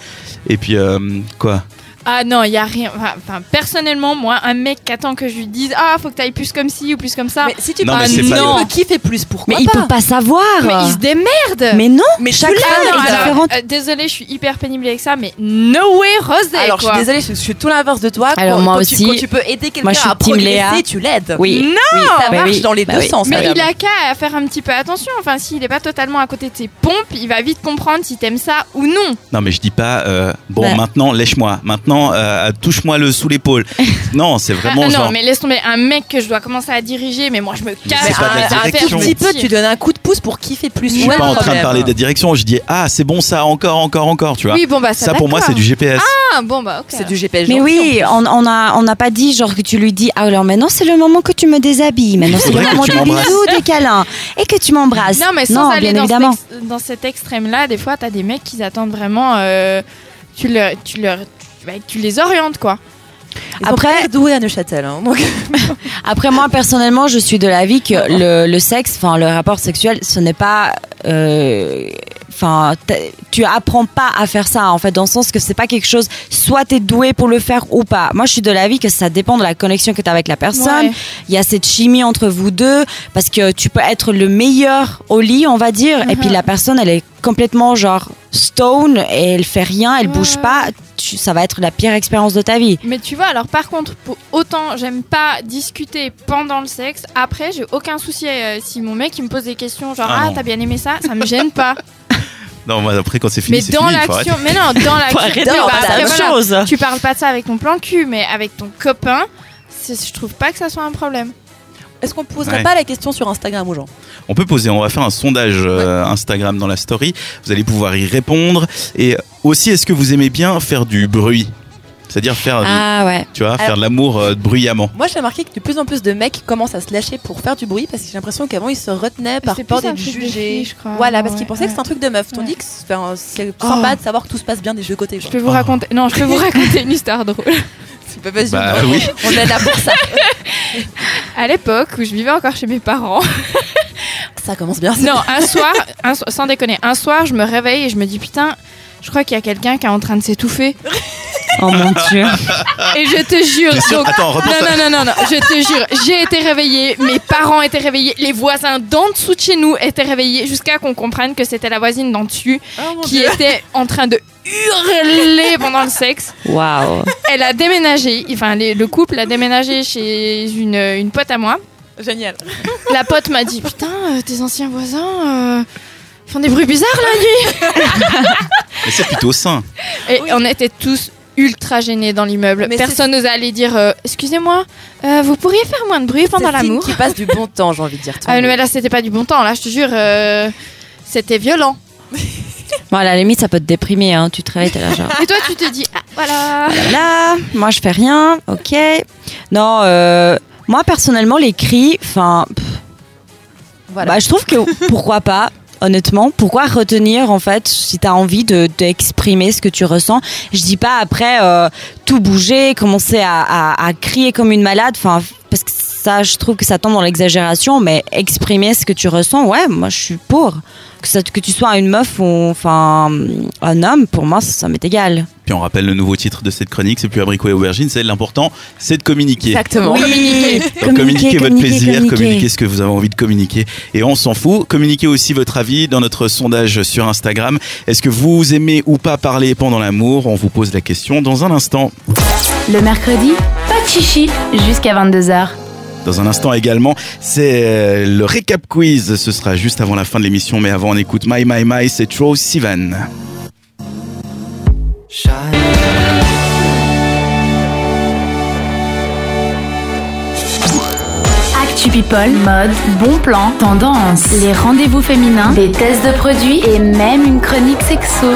Et puis euh, quoi? Ah non, il y a rien. Enfin, personnellement, moi, un mec qui attend que je lui dise, ah, faut que t'ailles plus comme ci ou plus comme ça. Mais si tu non, parles, mais c'est non. Pas le kiffer plus, pourquoi mais pas? Mais il peut pas savoir. Mais il se démerde. Mais non. Mais chacun est différent. Euh, désolée, je suis hyper pénible avec ça, mais no way, Rosé. Alors quoi. Je suis désolée, je, je suis tout l'inverse de toi. Alors quand, moi quand aussi. Tu, quand tu peux aider quelqu'un moi, je suis à progresser, tu l'aides. Oui. Non. Oui, ça marche oui. Dans les bah deux oui. sens. Mais il a qu'à faire un petit peu attention. Enfin, s'il est pas totalement à côté de ses pompes, il va vite comprendre si t'aimes ça ou non. Non, mais je dis pas. Bon, maintenant, lèche-moi. Maintenant. maintenant euh, touche-moi le sous l'épaule. Non, c'est vraiment ah, non, genre... mais laisse tomber un mec que je dois commencer à diriger, mais moi je me casse. Un petit peu, tu donnes un coup de pouce pour kiffer plus. Je suis ouais, pas en train de parler de la direction, je dis ah c'est bon ça, encore, encore, encore, tu vois. Oui, bon, bah, ça, ça pour moi c'est du G P S. Ah bon bah ok. C'est du G P S. Mais oui, on n'a on on a pas dit genre que tu lui dis ah alors maintenant c'est le moment que tu me déshabilles, maintenant c'est le moment des bisous, des câlins et que tu m'embrasses. Non mais sans aller dans cet extrême là, des fois t'as des mecs qui attendent vraiment... Euh, tu, leur, tu, leur, tu, bah, tu les orientes, quoi. Ils après doué à Neuchâtel. Hein. Après moi personnellement, je suis de l'avis que le, le sexe, enfin le rapport sexuel, ce n'est pas, enfin euh, tu apprends pas à faire ça en fait, dans le sens que c'est pas quelque chose. Soit t'es doué pour le faire ou pas. Moi je suis de l'avis que ça dépend de la connexion que t'as avec la personne. Ouais. Il y a cette chimie entre vous deux parce que tu peux être le meilleur au lit, on va dire, mm-hmm. et puis la personne elle est complètement genre stone et elle fait rien, elle ouais. bouge pas. Tu, ça va être la pire expérience de ta vie. Mais tu vois, alors par contre, pour, autant j'aime pas discuter pendant le sexe. Après, j'ai aucun souci euh, si mon mec il me pose des questions genre ah, ah t'as bien aimé ça, ça me gêne pas. Non, moi après quand c'est fini, mais c'est dans fini. L'action, mais non, dans l'action. Arrêter, non, bah, après, voilà, chose. Tu parles pas de ça avec ton plan cul, mais avec ton copain, je trouve pas que ça soit un problème. Est-ce qu'on poserait ouais. pas la question sur Instagram aux gens ? On peut poser, on va faire un sondage euh, ouais. Instagram dans la story, vous allez pouvoir y répondre. Et aussi, est-ce que vous aimez bien faire du bruit ? C'est-à-dire faire, ah, du, ouais. tu vois, alors, faire de l'amour euh, bruyamment. Moi j'ai remarqué que de plus en plus de mecs commencent à se lâcher pour faire du bruit parce que j'ai l'impression qu'avant ils se retenaient par peur d'être jugés. Filles, voilà, parce ouais, qu'ils pensaient ouais. que c'était un truc de meuf. Tandis ouais. que enfin, c'est oh. sympa de savoir que tout se passe bien des deux côtés. Je peux vous oh. raconter, non, je peux vous raconter une histoire drôle. C'est pas possible. Bah, oui. On est là pour ça. À l'époque où je vivais encore chez mes parents. Ça commence bien. Ça. Non, un soir, un so- sans déconner, un soir, je me réveille et je me dis putain, je crois qu'il y a quelqu'un qui est en train de s'étouffer. Oh mon dieu. Et je te jure. Donc, attends, non, non, non, non, non, je te jure, j'ai été réveillée, mes parents étaient réveillés, les voisins d'en dessous de chez nous étaient réveillés jusqu'à qu'on comprenne que c'était la voisine d'en dessus oh, qui dieu. Était en train de hurler pendant le sexe. Waouh. Elle a déménagé, enfin les, le couple a déménagé chez une, une pote à moi. Génial. La pote m'a dit putain, euh, tes anciens voisins. Euh... Ils font des bruits bizarres la nuit. Mais c'est plutôt sain. Et oui. on était tous ultra gênés dans l'immeuble. Mais personne n'osait aller dire euh, excusez-moi, euh, vous pourriez faire moins de bruit pendant c'est l'amour. Qui passe du bon temps, j'ai envie de dire. Ah mais là c'était pas du bon temps, là je te jure, euh, c'était violent. Bon, à la limite ça peut te déprimer, hein. Tu te réveilles, t'es là genre. Et toi tu te dis ah, voilà. Voilà, moi je fais rien, ok. Non, euh, moi personnellement les cris, enfin, voilà. Bah je trouve que pourquoi pas. Honnêtement, pourquoi retenir en fait si t'as envie de d'exprimer ce que tu ressens. Je dis pas après euh, tout bouger, commencer à, à, à crier comme une malade, enfin parce que ça, je trouve que ça tombe dans l'exagération. Mais exprimer ce que tu ressens, ouais, moi je suis pour. Que, ça, que tu sois une meuf ou enfin un homme, pour moi ça, ça m'est égal. Puis on rappelle le nouveau titre de cette chronique, c'est plus abricot et aubergine, c'est l'important, c'est de communiquer. Exactement. Oui. Communiquer. Donc, communiquer, communiquer votre communiquer, plaisir, communiquer. communiquer ce que vous avez envie de communiquer. Et on s'en fout. Communiquez aussi votre avis dans notre sondage sur Instagram. Est-ce que vous aimez ou pas parler pendant l'amour ? On vous pose la question dans un instant. Le mercredi, pas de chichi jusqu'à vingt-deux heures. Dans un instant également, c'est le récap quiz. Ce sera juste avant la fin de l'émission, mais avant on écoute My My My, c'est Troye Sivan. Actu People, mode, bon plan, tendance, les rendez-vous féminins, des tests de produits et même une chronique sexo.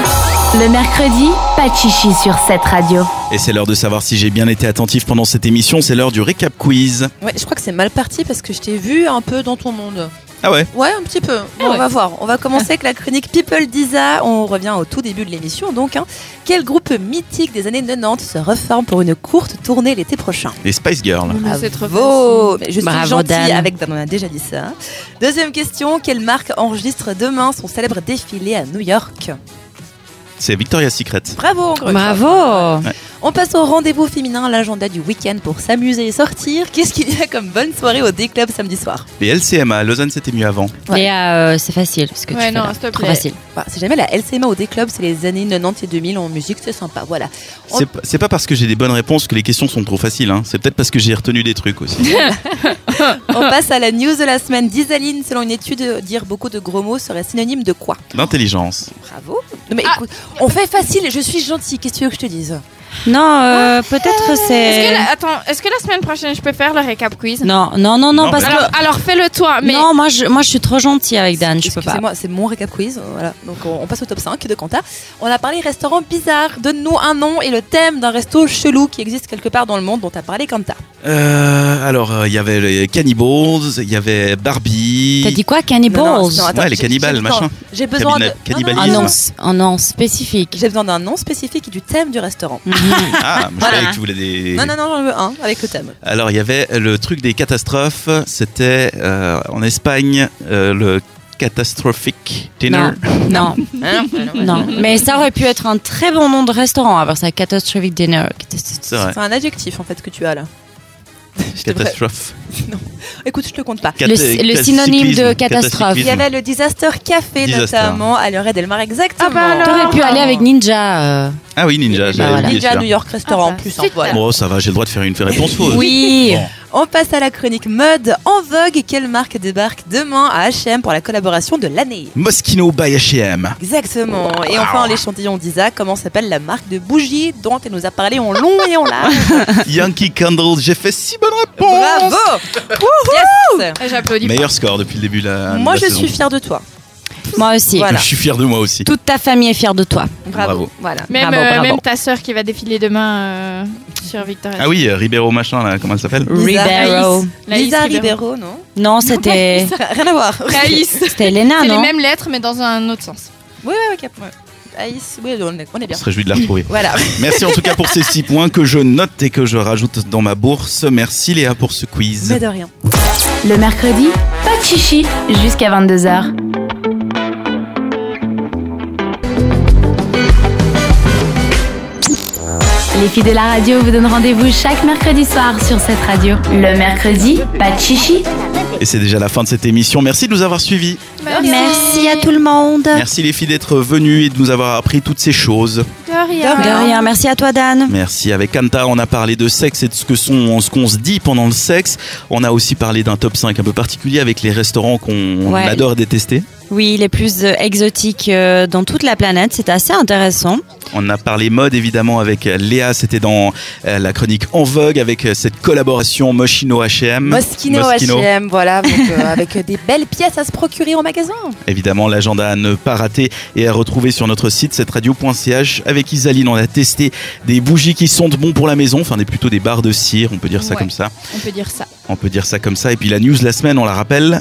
Le mercredi, pas de chichi sur cette radio. Et c'est l'heure de savoir si j'ai bien été attentif pendant cette émission, c'est l'heure du récap quiz. Ouais, je crois que c'est mal parti parce que je t'ai vu un peu dans ton monde. Ah ouais ? Ouais, un petit peu. Bon, ah on ouais. va voir. On va commencer avec la chronique People d'Isa. On revient au tout début de l'émission donc. Hein. Quel groupe mythique des années quatre-vingt-dix se reforme pour une courte tournée l'été prochain ? Les Spice Girls. Ah, c'est trop beau. Mais je suis Bravo gentille Dan. Avec... On a déjà dit ça. Deuxième question. Quelle marque enregistre demain son célèbre défilé à New York ? C'est Victoria's Secret. Bravo encore. Bravo. Ouais. On passe au rendez-vous féminin, l'agenda du week-end pour s'amuser et sortir. Qu'est-ce qu'il y a comme bonne soirée au Day Club samedi soir ? Les L C M A, Lausanne c'était mieux avant. Ouais. Et euh, c'est facile ce que ouais, tu non, fais là. Trop facile. Bah, c'est jamais la L C M A au Day Club, c'est les années quatre-vingt-dix et deux mille en musique, c'est sympa, voilà. On... C'est, p- c'est pas parce que j'ai des bonnes réponses que les questions sont trop faciles, hein. C'est peut-être parce que j'ai retenu des trucs aussi. On passe à la news de la semaine d'Isaline. Selon une étude, dire beaucoup de gros mots serait synonyme de quoi ? D'intelligence. Bravo. Non mais ah. écoute, on fait facile et je suis gentille, qu'est-ce que tu veux que je te dise ? Non, euh, peut-être c'est... Est-ce que, la... Attends, est-ce que la semaine prochaine, je peux faire le récap quiz ? Non, non, non, non, non parce alors, que... Alors fais-le toi, mais... Non, moi je, moi, je suis trop gentille avec Dan, c'est, je peux pas. Excusez-moi, c'est mon récap quiz, voilà. Donc on, on passe au top cinq de Quentin. On a parlé restaurant bizarre. Donne-nous un nom et le thème d'un resto chelou qui existe quelque part dans le monde dont t'as parlé, Quentin. Euh, alors, il euh, y avait les Cannibals, il y avait Barbie... T'as dit quoi, Cannibals ? Non, non, non, attends, ouais, les cannibales, j'ai machin. J'ai besoin Cabina- de... Cannibalisme. Non, non, un nom spécifique. J'ai besoin d'un nom spécifique et du thème du restaurant. Ah, moi je voilà. savais que tu voulais des... Non, non, non, j'en veux un, avec le thème. Alors, il y avait le truc des catastrophes, c'était euh, en Espagne, euh, le catastrophic dinner. Non, non. Non, mais ça aurait pu être un très bon nom de restaurant, avoir ça, catastrophic dinner. C'est vrai. C'est un adjectif, en fait, que tu as là. Catastrophe. Non. Écoute, je te compte pas. Cat- le, le synonyme de catastrophe. Il y avait le Disaster Café Disaster. notamment à L'Oreille del Mar, exactement. Ah bah alors, t'aurais pu aller avec Ninja. Euh... Ah oui, Ninja. Bah voilà. Ninja New York Restaurant ah bah, en plus. Hein, voilà. Bon, ça va, j'ai le droit de faire une réponse fausse. Oui. Bon. On passe à la chronique mode en vogue. Quelle marque débarque demain à H et M pour la collaboration de l'année ? Moschino by H et M. Exactement. Wow. Et enfin, l'échantillon d'Isa, comment s'appelle la marque de bougies dont elle nous a parlé en long et en large ? Yankee Candle, j'ai fait si bonne réponse. Bravo. Yes. J'applaudis. Meilleur score depuis le début de la Moi, de la je saison. Suis fière de toi. Moi aussi. Voilà. Je suis fière de moi aussi. Toute ta famille est fière de toi. Bravo. Bravo. Voilà. Même, bravo, euh, bravo. Même ta sœur qui va défiler demain euh, sur Victoria. Ah oui, euh, Ribeiro machin là, comment elle s'appelle ? Ribeiro. Lisa Ribeiro, non ? Non, c'était non, rien à voir. Lais. C'était Elena, c'est non ? C'est les mêmes lettres mais dans un autre sens. Oui, oui, ok. Ouais. Aïs, oui, on est bien. On se réjouit de la retrouver. Voilà. Merci en tout cas pour ces six points que je note et que je rajoute dans ma bourse. Merci Léa pour ce quiz. Mais de rien. Le mercredi, pas de chichi jusqu'à vingt-deux heures. Les filles de la radio vous donnent rendez-vous chaque mercredi soir sur cette radio. Le mercredi, pas de chichi. Et c'est déjà la fin de cette émission. Merci de nous avoir suivis. Merci, Merci à tout le monde. Merci les filles d'être venues et de nous avoir appris toutes ces choses. De rien. De rien. Merci à toi Dan. Merci. Avec Kanta, on a parlé de sexe et de ce que sont, ce qu'on se dit pendant le sexe. On a aussi parlé d'un top cinq un peu particulier avec les restaurants qu'on ouais. adore détester. Oui, les plus exotiques dans toute la planète, c'est assez intéressant. On a parlé mode évidemment avec Léa, c'était dans la chronique En Vogue avec cette collaboration Moschino H et M. Moschino, Moschino. H et M, voilà, donc, euh, avec des belles pièces à se procurer en magasin. Évidemment, l'agenda à ne pas rater et à retrouver sur notre site cette radio point c h. Avec Isaline, on a testé des bougies qui sentent bon pour la maison, enfin des, plutôt des barres de cire, on peut dire ça ouais, comme ça. On peut dire ça. On peut dire ça comme ça. Et puis la news la semaine, on la rappelle.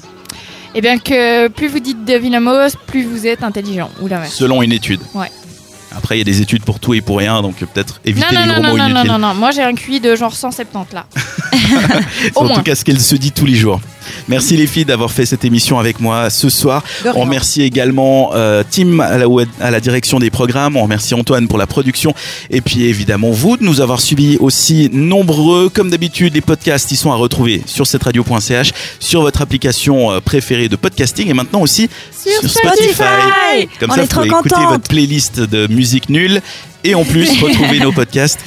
Et eh bien que plus vous dites de vilains mots, plus vous êtes intelligent, ou l'inverse. Selon une étude. Ouais. Après, il y a des études pour tout et pour rien, donc peut-être éviter non, non, les gros non, mots non, inutiles. Non, non, non, moi j'ai un Q I de genre cent soixante-dix là. Au en moins. Tout cas, ce qu'elle se dit tous les jours. Merci les filles d'avoir fait cette émission avec moi ce soir. On remercie également euh, Tim à la, à la direction des programmes. On remercie Antoine pour la production. Et puis évidemment vous de nous avoir suivis aussi nombreux. Comme d'habitude, les podcasts ils sont à retrouver sur cette radio point c h, sur votre application préférée de podcasting et maintenant aussi sur, sur Spotify. Spotify. Comme on ça, vous pouvez contente. écouter votre playlist de musique nulle et en plus retrouver nos podcasts.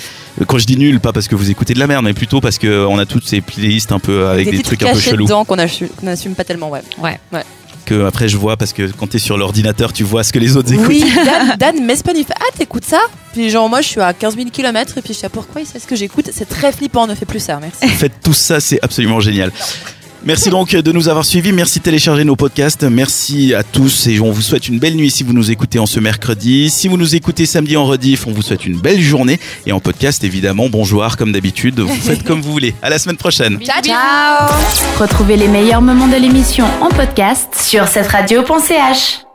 Quand je dis nul, pas parce que vous écoutez de la merde, mais plutôt parce qu'on a toutes ces playlists un peu avec des, des trucs un peu chelous. Des qu'on n'assume pas tellement, ouais. Ouais. ouais. Que après je vois, parce que quand t'es sur l'ordinateur, tu vois ce que les autres écoutent. Oui, Dan, Dan m'espagne, ah t'écoutes ça ? Puis genre moi je suis à quinze mille kilomètres et puis je sais pourquoi il sait ce que j'écoute. C'est très flippant, ne fais plus ça, merci. Faites tout ça, c'est absolument génial. Merci donc de nous avoir suivis, merci de télécharger nos podcasts, merci à tous et on vous souhaite une belle nuit si vous nous écoutez en ce mercredi. Si vous nous écoutez samedi en rediff, on vous souhaite une belle journée et en podcast évidemment, bonjour comme d'habitude, vous faites comme vous voulez. À la semaine prochaine. Ciao, ciao. Retrouvez les meilleurs moments de l'émission en podcast sur cette radio point c h.